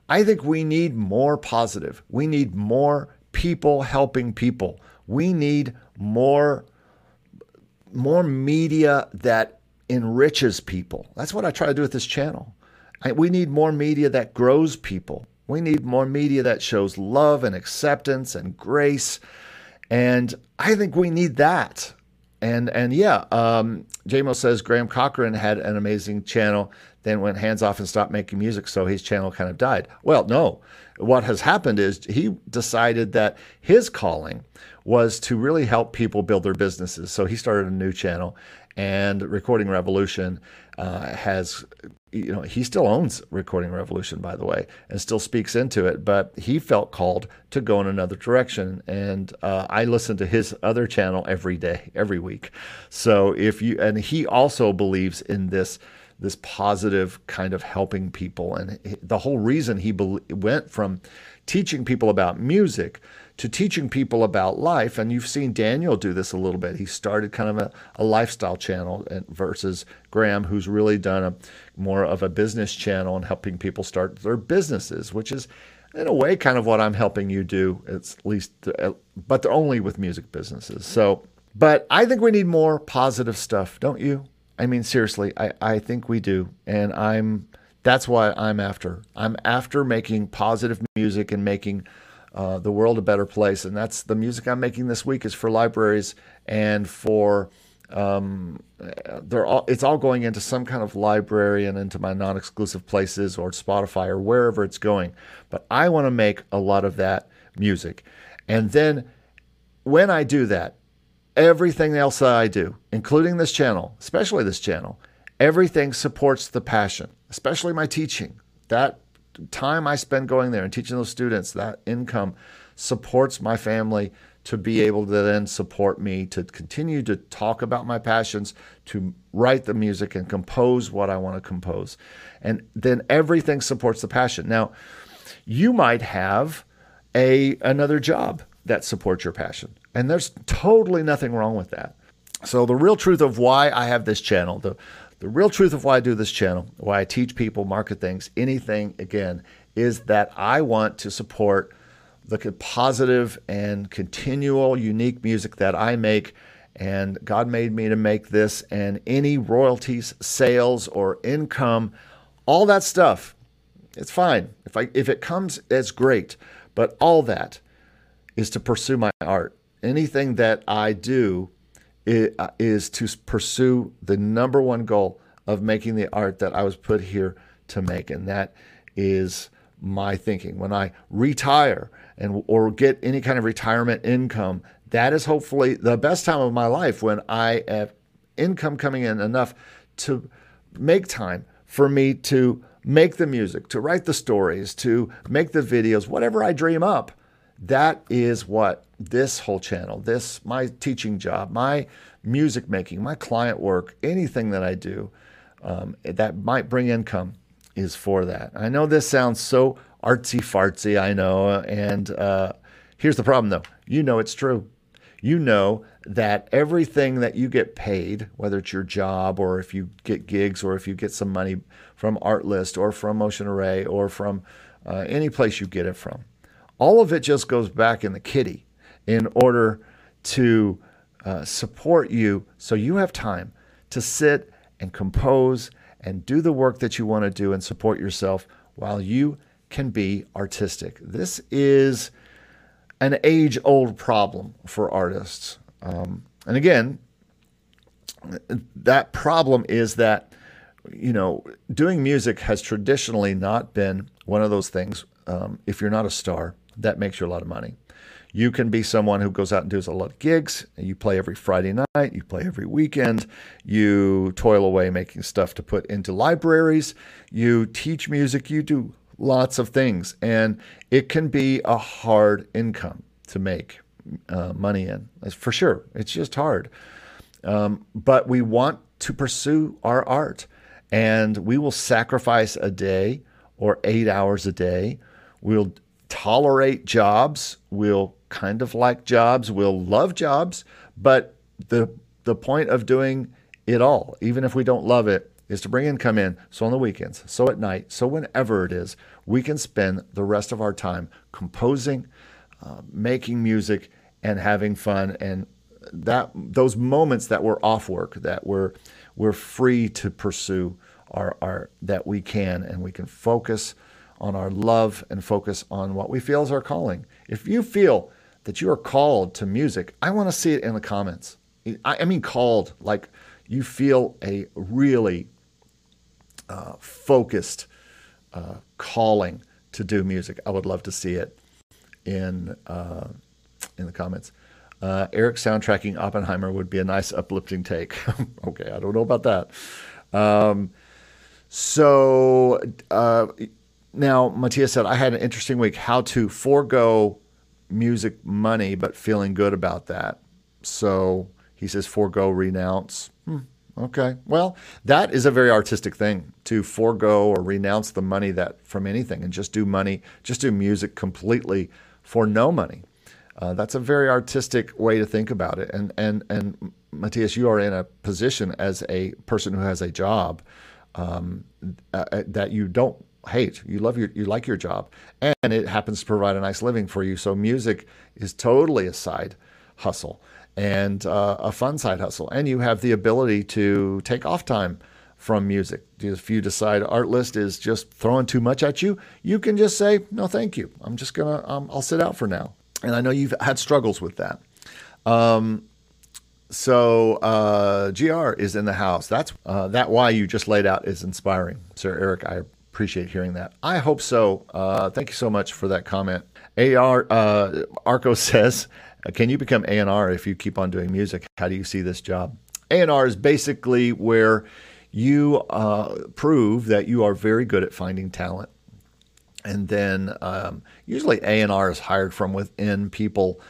I think we need more positive. We need more people helping people. We need more more media that enriches people. That's what I try to do with this channel. We need more media that grows people. We need more media that shows love and acceptance and grace. And I think we need that. And yeah, JMO says Graham Cochran had an amazing channel, then went hands off and stopped making music, so his channel kind of died. Well, no. What has happened is he decided that his calling was to really help people build their businesses. So he started a new channel, and Recording Revolution has, you know, he still owns Recording Revolution, by the way, and still speaks into it, but he felt called to go in another direction. And I listen to his other channel every day, every week. So if you, and he also believes in this positive kind of helping people. And the whole reason he went from teaching people about music to teaching people about life, and you've seen Daniel do this a little bit. He started kind of a lifestyle channel versus Graham, who's really done a more of a business channel and helping people start their businesses, which is in a way kind of what I'm helping you do, at least, but only with music businesses. So, but I think we need more positive stuff, don't you? I mean, seriously, I think we do. And that's why I'm after making positive music and making the world a better place. And that's the music I'm making this week is for libraries and for, it's all going into some kind of library and into my non-exclusive places or Spotify or wherever it's going. But I want to make a lot of that music. And then when I do that, everything else that I do, including this channel, especially this channel, everything supports the passion, especially my teaching. That time I spend going there and teaching those students, that income supports my family to be able to then support me to continue to talk about my passions, to write the music and compose what I want to compose. And then everything supports the passion. Now, you might have another job that supports your passion. And there's totally nothing wrong with that. So the real truth of why I have this channel, the real truth of why I do this channel, why I teach people, market things, anything, again, is that I want to support the positive and continual unique music that I make. And God made me to make this, and any royalties, sales, or income, all that stuff, it's fine. If it comes, it's great. But all that is to pursue my art. Anything that I do is to pursue the number one goal of making the art that I was put here to make. And that is my thinking. When I retire or get any kind of retirement income, that is hopefully the best time of my life, when I have income coming in enough to make time for me to make the music, to write the stories, to make the videos, whatever I dream up. That is what this whole channel, this, my teaching job, my music making, my client work, anything that I do that might bring income is for that. I know this sounds so artsy-fartsy, I know. And here's the problem, though. You know it's true. You know that everything that you get paid, whether it's your job or if you get gigs or if you get some money from Artlist or from Motion Array or from any place you get it from, all of it just goes back in the kitty in order to support you so you have time to sit and compose and do the work that you want to do and support yourself while you can be artistic. This is an age-old problem for artists. And again, that problem is that, you know, doing music has traditionally not been one of those things, if you're not a star, that makes you a lot of money. You can be someone who goes out and does a lot of gigs. And you play every Friday night. You play every weekend. You toil away making stuff to put into libraries. You teach music. You do lots of things. And it can be a hard income to make money in. For sure. It's just hard. But we want to pursue our art. And we will sacrifice a day or 8 hours a day. We'll tolerate jobs, we'll kind of like jobs, we'll love jobs, but the point of doing it all, even if we don't love it, is to bring income in. So on the weekends, so at night, so whenever it is, we can spend the rest of our time composing, making music, and having fun and those moments that we're off work, that we're free to pursue our that we can, and we can focus on our love and focus on what we feel is our calling. If you feel that you are called to music, I want to see it in the comments. I mean called, like you feel a really focused calling to do music. I would love to see it in the comments. Eric soundtracking Oppenheimer would be a nice uplifting take. Okay, I don't know about that. Now Matthias said, I had an interesting week, how to forego music money, but feeling good about that. So he says, forego, renounce. Okay. Well, that is a very artistic thing, to forego or renounce the money that from anything and just do music completely for no money. That's a very artistic way to think about it. And Matthias, you are in a position as a person who has a job that you don't hate. You love you like your job, and it happens to provide a nice living for you. So music is totally a side hustle and a fun side hustle. And you have the ability to take off time from music. If you decide Artlist is just throwing too much at you, you can just say, no, thank you. I'm just going to, I'll sit out for now. And I know you've had struggles with that. GR is in the house. That's why you just laid out is inspiring. Sir Eric, I appreciate hearing that. I hope so. Thank you so much for that comment. Arco says, can you become A&R if you keep on doing music? How do you see this job? A&R is basically where you prove that you are very good at finding talent. And then usually A&R is hired from within. People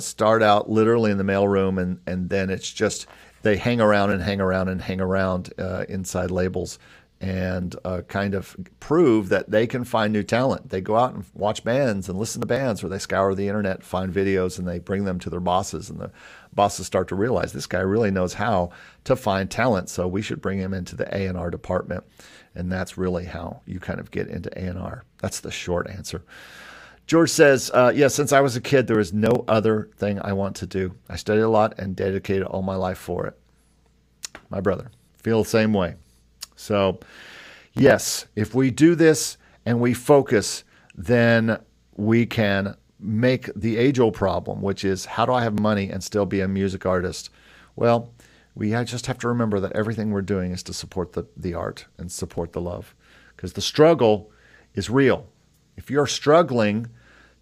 start out literally in the mailroom, and then it's just they hang around inside labels and kind of prove that they can find new talent. They go out and watch bands and listen to bands, or they scour the internet, find videos, and they bring them to their bosses. And the bosses start to realize this guy really knows how to find talent, so we should bring him into the A&R department. And that's really how you kind of get into A&R. That's the short answer. George says, yeah, since I was a kid, there was no other thing I want to do. I studied a lot and dedicated all my life for it. My brother, feel the same way. So yes, if we do this and we focus, then we can make the age-old problem, which is how do I have money and still be a music artist? Well, we just have to remember that everything we're doing is to support the art and support the love, because the struggle is real. If you're struggling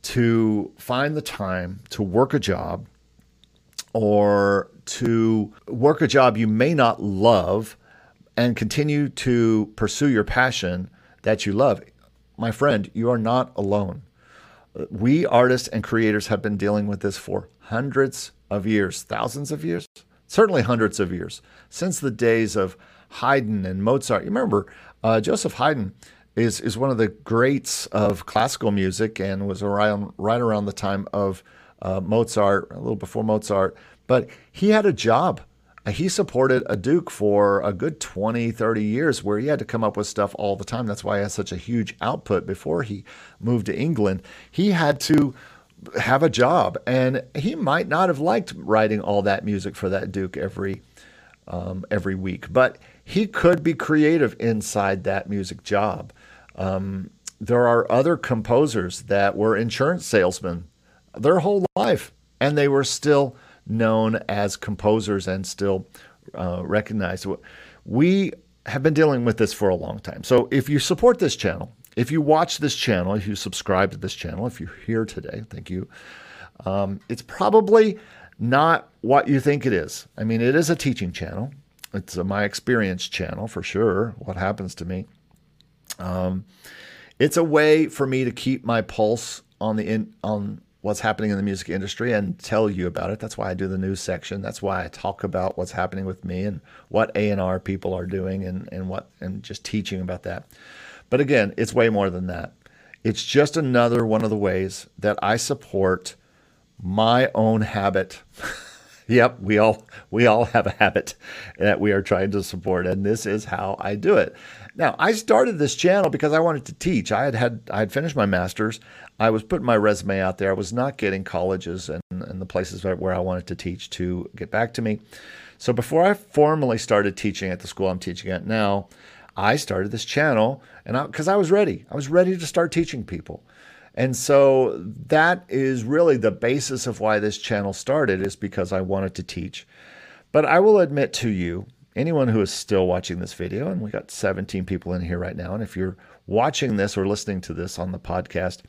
to find the time to work a job, or to work a job you may not love and continue to pursue your passion that you love, my friend, you are not alone. We artists and creators have been dealing with this for hundreds of years, thousands of years. Certainly hundreds of years, since the days of Haydn and Mozart. You remember, Joseph Haydn is one of the greats of classical music, and was around right around the time of Mozart, a little before Mozart. But he had a job. He supported a duke for a good 20, 30 years, where he had to come up with stuff all the time. That's why he had such a huge output before he moved to England. He had to have a job, and he might not have liked writing all that music for that duke every week, but he could be creative inside that music job. There are other composers that were insurance salesmen their whole life, and they were still known as composers and still recognized. We have been dealing with this for a long time. So if you support this channel, if you watch this channel, if you subscribe to this channel, if you're here today, thank you. It's probably not what you think it is. I mean, it is a teaching channel. It's a my experience channel for sure, what happens to me. It's a way for me to keep my pulse on on what's happening in the music industry and tell you about it. That's why I do the news section. That's why I talk about what's happening with me and what A&R people are doing and just teaching about that. But again, it's way more than that. It's just another one of the ways that I support my own habit Yep, we all have a habit that we are trying to support, and this is how I do it. Now, I started this channel because I wanted to teach. I had finished my master's. I was putting my resume out there. I was not getting colleges and the places where I wanted to teach to get back to me. So before I formally started teaching at the school I'm teaching at now, I started this channel because I was ready. I was ready to start teaching people. And so that is really the basis of why this channel started, is because I wanted to teach. But I will admit to you, anyone who is still watching this video, and we got 17 people in here right now, and if you're watching this or listening to this on the podcast,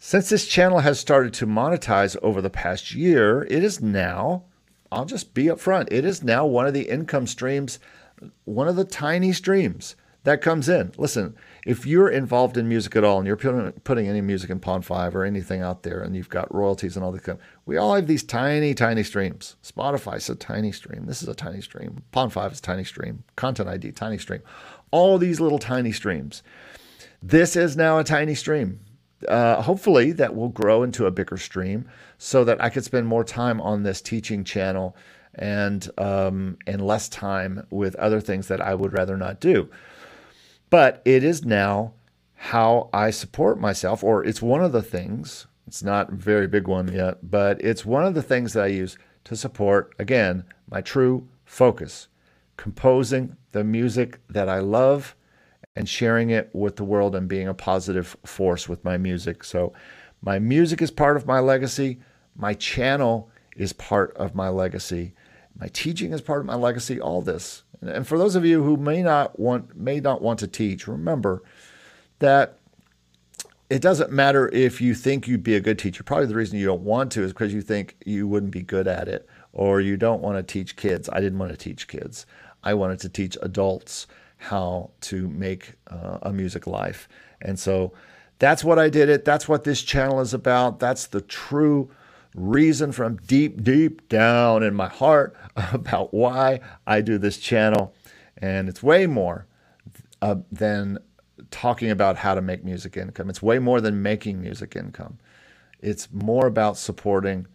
since this channel has started to monetize over the past year, it is now, I'll just be upfront, it is now one of the income streams, one of the tiny streams that comes in. Listen, if you're involved in music at all and you're putting any music in Pond5 or anything out there, and you've got royalties and all that, we all have these tiny, tiny streams. Spotify's a tiny stream. This is a tiny stream. Pond5 is a tiny stream. Content ID, tiny stream. All these little tiny streams. This is now a tiny stream. Hopefully that will grow into a bigger stream so that I could spend more time on this teaching channel and less time with other things that I would rather not do. But it is now how I support myself, or it's one of the things. It's not a very big one yet, but it's one of the things that I use to support, again, my true focus, composing the music that I love and sharing it with the world and being a positive force with my music. So my music is part of my legacy. My channel is part of my legacy. My teaching is part of my legacy, all this. And for those of you who may not want to teach, remember that it doesn't matter if you think you'd be a good teacher. Probably the reason you don't want to is because you think you wouldn't be good at it, or you don't want to teach kids. I didn't want to teach kids. I wanted to teach adults how to make a music life. And so that's what I did it. That's what this channel is about. That's the true reason from deep, deep down in my heart about why I do this channel. And it's way more than talking about how to make music income. It's way more than making music income. It's more about supporting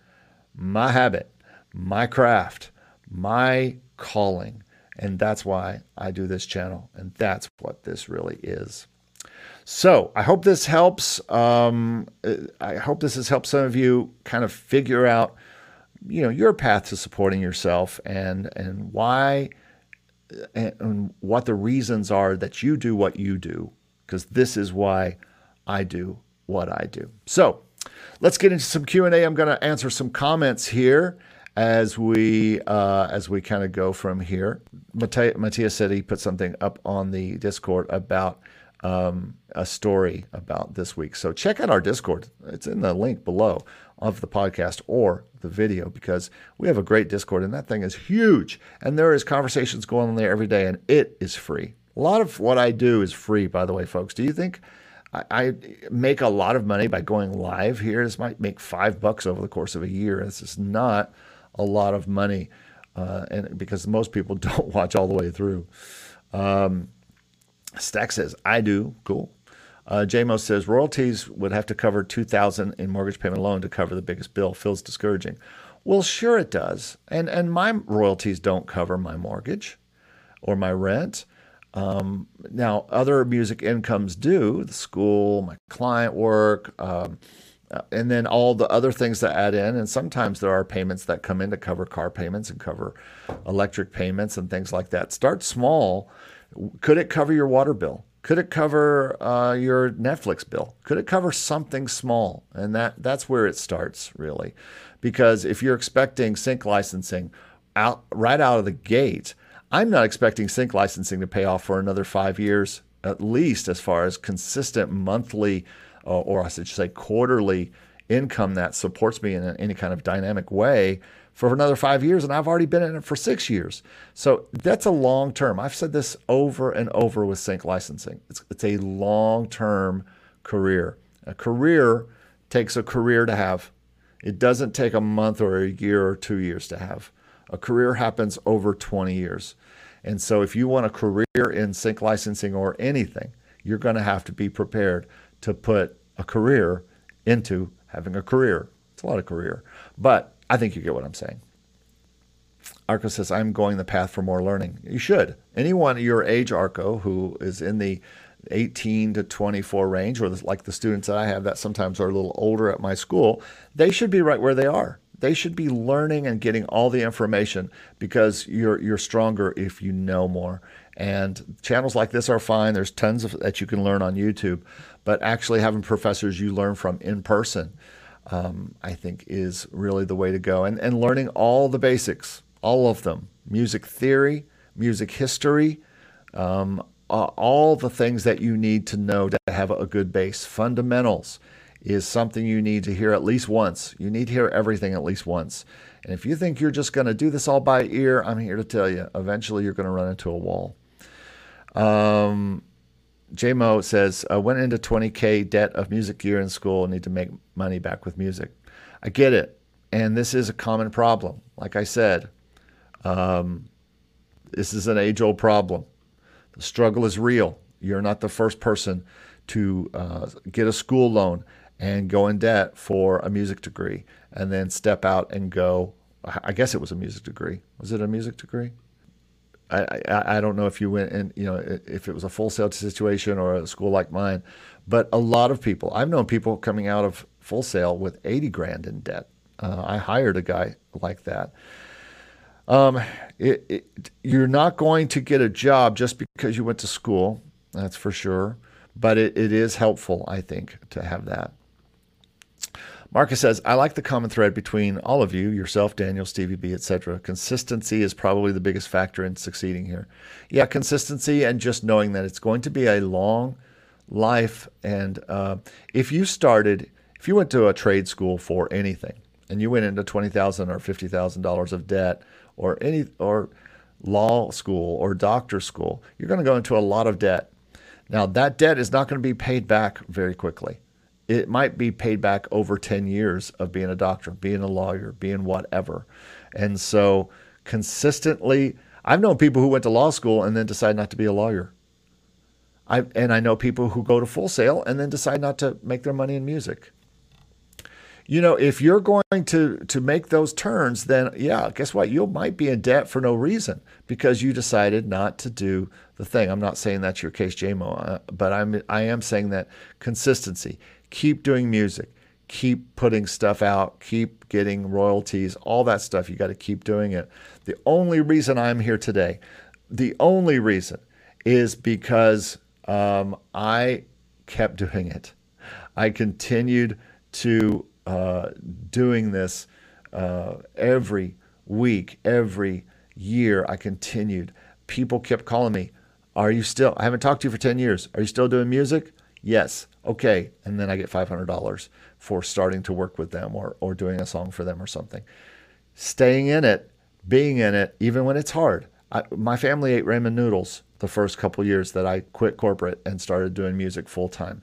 my habit, my craft, my calling. And that's why I do this channel. And that's what this really is. So I hope this helps. I hope this has helped some of you kind of figure out, you know, your path to supporting yourself and why and what the reasons are that you do what you do, because this is why I do what I do. So let's get into some Q&A. I'm going to answer some comments here as we kind of go from here. Matthias said he put something up on the Discord about a story about this week. So check out our Discord. It's in the link below of the podcast or the video, because we have a great Discord, and that thing is huge. And there is conversations going on there every day, and it is free. A lot of what I do is free, by the way, folks. Do you think I make a lot of money by going live here? This might make $5 over the course of a year. This is not a lot of money, and because most people don't watch all the way through. Stack says, I do. Cool. JMO says, royalties would have to cover $2,000 in mortgage payment loan to cover the biggest bill. Feels discouraging. Well, sure it does. And my royalties don't cover my mortgage or my rent. Now, other music incomes do. The school, my client work, and then all the other things that add in. And sometimes there are payments that come in to cover car payments and cover electric payments and things like that. Start small. Could it cover your water bill? Could it cover your Netflix bill? Could it cover something small? And that's where it starts, really. Because if you're expecting sync licensing right out of the gate, I'm not expecting sync licensing to pay off for another 5 years, at least as far as consistent monthly, or I should say quarterly income that supports me in any kind of dynamic way, for another 5 years, and I've already been in it for 6 years. So that's a long term. I've said this over and over with sync licensing. It's a long-term career. A career takes a career to have. It doesn't take a month or a year or 2 years to have. A career happens over 20 years. And so if you want a career in sync licensing or anything, you're going to have to be prepared to put a career into having a career. It's a lot of career. But I think you get what I'm saying. Arco says, I'm going the path for more learning. You should. Anyone your age, Arco, who is in the 18 to 24 range, or like the students that I have that sometimes are a little older at my school, they should be right where they are. They should be learning and getting all the information, because you're stronger if you know more. And channels like this are fine. There's tons of that you can learn on YouTube, but actually having professors you learn from in person, I think is really the way to go. And learning all the basics, all of them, music theory, music history, all the things that you need to know to have a good base. Fundamentals is something you need to hear at least once. You need to hear everything at least once. And if you think you're just going to do this all by ear, I'm here to tell you, eventually you're going to run into a wall. J-Mo says, I went into 20K debt of music gear in school and need to make money back with music. I get it. And this is a common problem. Like I said, this is an age-old problem. The struggle is real. You're not the first person to get a school loan and go in debt for a music degree and then step out and go, I guess it was a music degree. Was it a music degree? I don't know if you went in, you know, if it was a Full Sail situation or a school like mine, but a lot of people, I've known people coming out of Full Sail with 80 grand in debt. I hired a guy like that. You're not going to get a job just because you went to school, that's for sure. But it is helpful, I think, to have that. Marcus says, I like the common thread between all of you, yourself, Daniel, Stevie B, etc. Consistency is probably the biggest factor in succeeding here. Yeah, consistency and just knowing that it's going to be a long life. And if you went to a trade school for anything and you went into $20,000 or $50,000 of debt, or law school or doctor school, you're going to go into a lot of debt. Now, that debt is not going to be paid back very quickly. It might be paid back over 10 years of being a doctor, being a lawyer, being whatever. And so consistently, I've known people who went to law school and then decide not to be a lawyer. And I know people who go to Full Sail and then decide not to make their money in music. You know, if you're going to make those turns, then yeah, guess what? You might be in debt for no reason because you decided not to do the thing. I'm not saying that's your case, JMO, but I am saying that consistency. Keep doing music. Keep putting stuff out. Keep getting royalties. All that stuff. You got to keep doing it. The only reason I'm here today, the only reason is because I kept doing it. I continued to doing this every week, every year. I continued. People kept calling me. I haven't talked to you for 10 years. Are you still doing music? Yes. Okay. And then I get $500 for starting to work with them or doing a song for them or something. Staying in it, being in it, even when it's hard. My family ate ramen noodles the first couple years that I quit corporate and started doing music full time.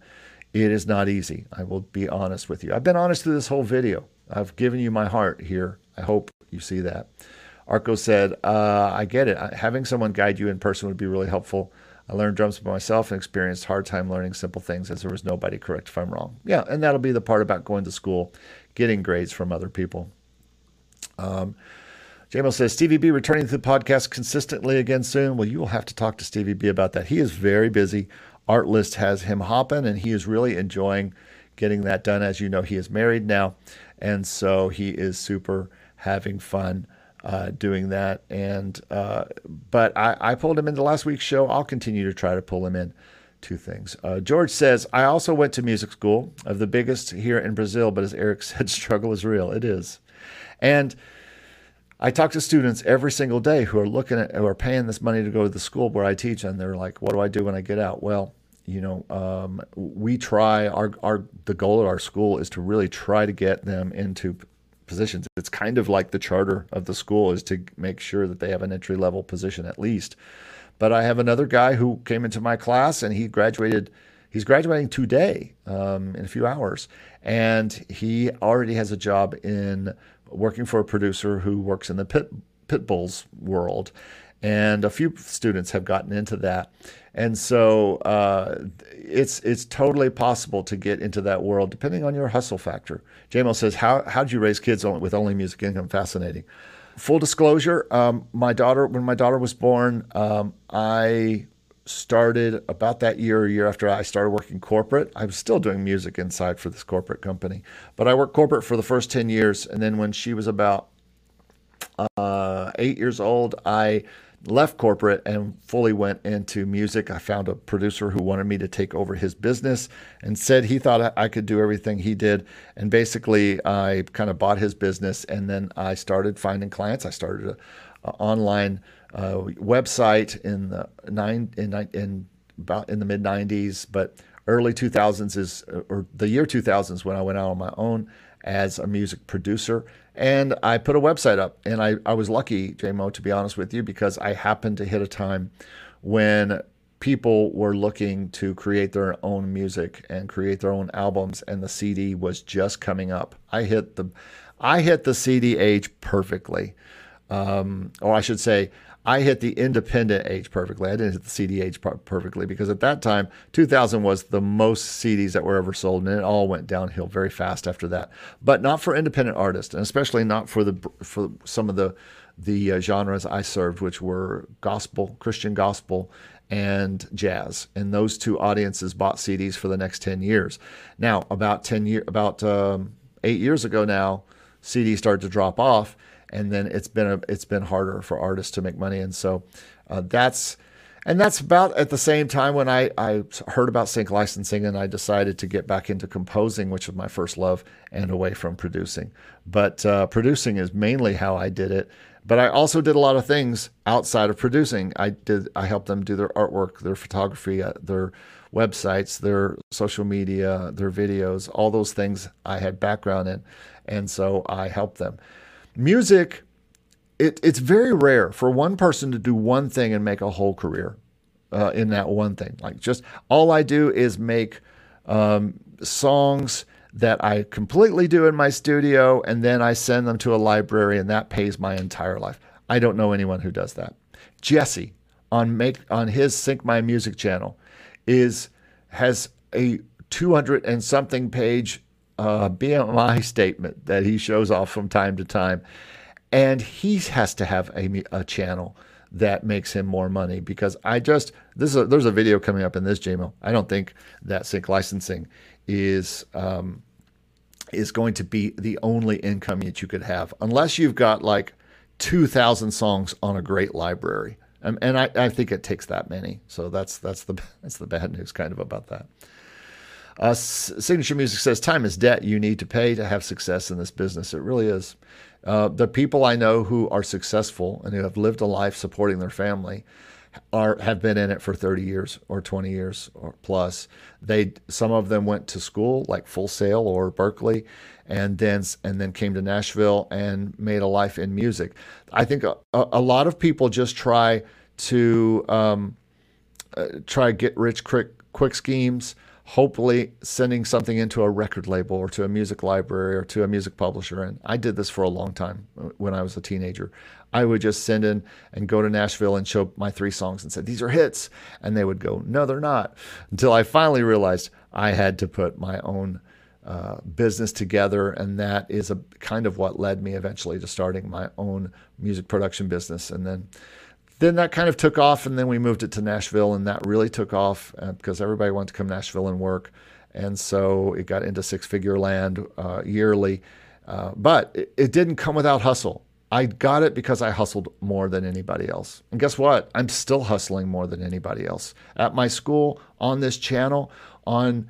It is not easy. I will be honest with you. I've been honest through this whole video. I've given you my heart here. I hope you see that. Arco said, I get it. Having someone guide you in person would be really helpful. I learned drums by myself and experienced hard time learning simple things as there was nobody correct if I'm wrong. Yeah, and that'll be the part about going to school, getting grades from other people. Jamel says, Stevie B returning to the podcast consistently again soon. Well, you will have to talk to Stevie B about that. He is very busy. Artlist has him hopping, and he is really enjoying getting that done. As you know, he is married now, and so he is super having fun doing that. And but I pulled him into last week's show. I'll continue to try to pull him in to things. George says, I also went to music school, of the biggest here in Brazil, but as Eric said, struggle is real. It is. And I talk to students every single day who are paying this money to go to the school where I teach, and they're like, what do I do when I get out? Well, you know, we try, the goal of our school is to really try to get them into positions. It's kind of like the charter of the school is to make sure that they have an entry-level position at least. But I have another guy who came into my class, and he's graduating today in a few hours, and he already has a job in working for a producer who works in the pit bulls world. And a few students have gotten into that. And so it's totally possible to get into that world, depending on your hustle factor. JML says, how'd you raise kids with only music income? Fascinating. full disclosure, when my daughter was born, I started about that year, a year after I started working corporate. I was still doing music inside for this corporate company, but I worked corporate for the first 10 years. And then when she was about 8 years old, I left corporate and fully went into music. I found a producer who wanted me to take over his business and said he thought I could do everything he did. And basically, I kind of bought his business, and then I started finding clients. I started an online website in the mid 90s, but early 2000s or the year 2000s when I went out on my own as a music producer. And I put a website up, and I was lucky, JMO, to be honest with you, because I happened to hit a time when people were looking to create their own music and create their own albums, and the CD was just coming up. I hit the CD age perfectly, or I should say, I hit the independent age perfectly. I didn't hit the CD age perfectly, because at that time, 2000 was the most CDs that were ever sold, and it all went downhill very fast after that. But not for independent artists, and especially not for some of the genres I served, which were gospel, Christian gospel, and jazz. And those two audiences bought CDs for the next 10 years. Now, about 8 years ago now, CDs started to drop off. And then it's been harder for artists to make money, and so that's about at the same time when I heard about sync licensing, and I decided to get back into composing, which was my first love, and away from producing. But producing is mainly how I did it. But I also did a lot of things outside of producing. I helped them do their artwork, their photography, their websites, their social media, their videos, all those things I had background in, and so I helped them. Music, it's very rare for one person to do one thing and make a whole career in that one thing. Like, just all I do is make songs that I completely do in my studio, and then I send them to a library, and that pays my entire life. I don't know anyone who does that. Jesse on his Sync My Music channel has a 200 and something page BMI statement that he shows off from time to time, and he has to have a channel that makes him more money, because there's a video coming up in this, JMO. I don't think that sync licensing is going to be the only income that you could have, unless you've got like 2,000 songs on a great library, and I think it takes that many. So that's the bad news kind of about that. Signature Music says, time is debt you need to pay to have success in this business. It really is. The people I know who are successful and who have lived a life supporting their family have been in it for 30 years or 20 years or plus. Some of them went to school like Full Sail or Berkeley, and then came to Nashville and made a life in music. I think a lot of people just try to get rich quick schemes, hopefully sending something into a record label or to a music library or to a music publisher. And I did this for a long time when I was a teenager. I would just send in and go to Nashville and show my three songs and said, these are hits. And they would go, no, they're not. Until I finally realized I had to put my own business together. And that is kind of what led me eventually to starting my own music production business. And then that kind of took off, and then we moved it to Nashville, and that really took off because everybody wanted to come to Nashville and work. And so it got into six-figure land yearly. But it didn't come without hustle. I got it because I hustled more than anybody else. And guess what? I'm still hustling more than anybody else. At my school, on this channel, on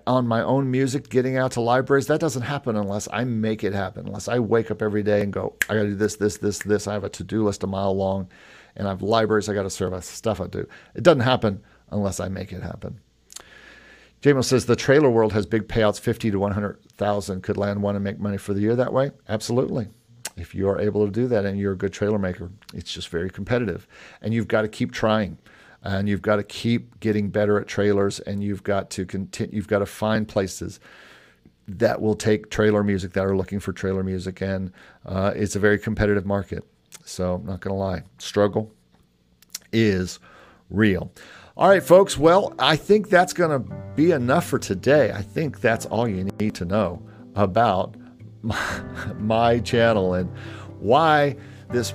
my own music, getting out to libraries, that doesn't happen unless I make it happen, unless I wake up every day and go, I got to do this, this, this, this. I have a to-do list a mile long, and I have libraries I got to serve. I have stuff I do. It doesn't happen unless I make it happen. JMO says, the trailer world has big payouts, 50 to 100,000. Could land one and make money for the year that way? Absolutely. If you are able to do that and you're a good trailer maker, it's just very competitive, and you've got to keep trying. And you've got to keep getting better at trailers, and you've got to continue. You've got to find places that will take trailer music, that are looking for trailer music, and it's a very competitive market. So I'm not going to lie, struggle is real. All right, folks. Well, I think that's going to be enough for today. I think that's all you need to know about my channel and why this.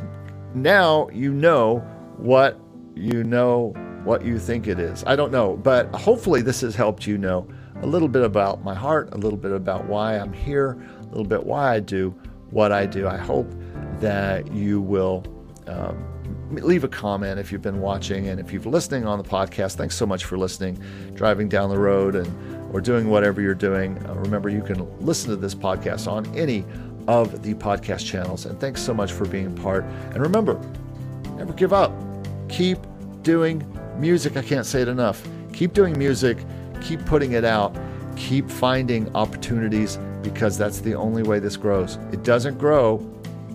Now you know what you know, what you think it is. I don't know, but hopefully this has helped you know a little bit about my heart, a little bit about why I'm here, a little bit why I do what I do. I hope that you will leave a comment if you've been watching, and if you're listening on the podcast, thanks so much for listening, driving down the road or doing whatever you're doing. Remember, you can listen to this podcast on any of the podcast channels, and thanks so much for being part. And remember, never give up. Keep doing music. I can't say it enough. Keep doing music. Keep putting it out. Keep finding opportunities, because that's the only way this grows. It doesn't grow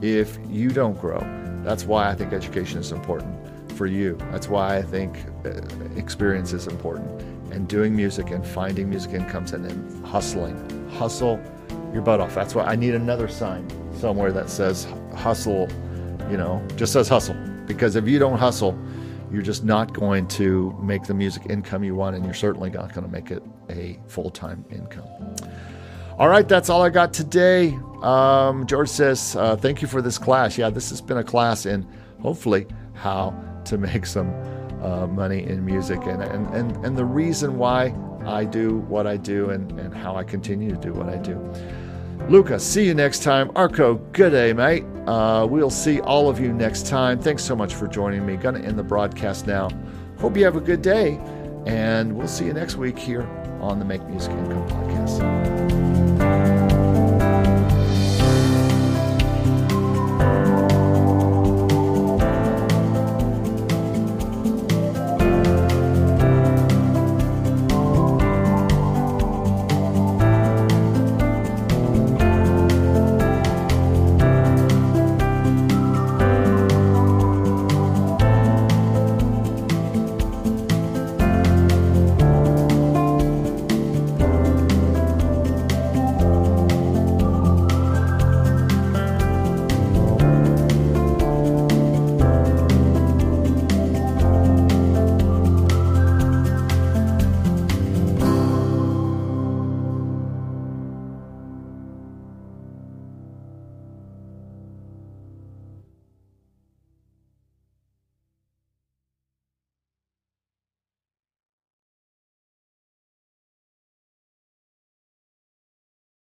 if you don't grow. That's why I think education is important for you. That's why I think experience is important, and doing music and finding music incomes, and then hustling. Hustle your butt off. That's why I need another sign somewhere that says hustle, just says hustle. Because if you don't hustle, you're just not going to make the music income you want, and you're certainly not going to make it a full-time income. All right, that's all I got today. George says, thank you for this class. Yeah, this has been a class in hopefully how to make some money in music, and the reason why I do what I do, and how I continue to do what I do. Luca, see you next time. Arco, good day, mate. We'll see all of you next time. Thanks so much for joining me. Gonna end the broadcast now. Hope you have a good day, and we'll see you next week here on the Make Music Income Podcast.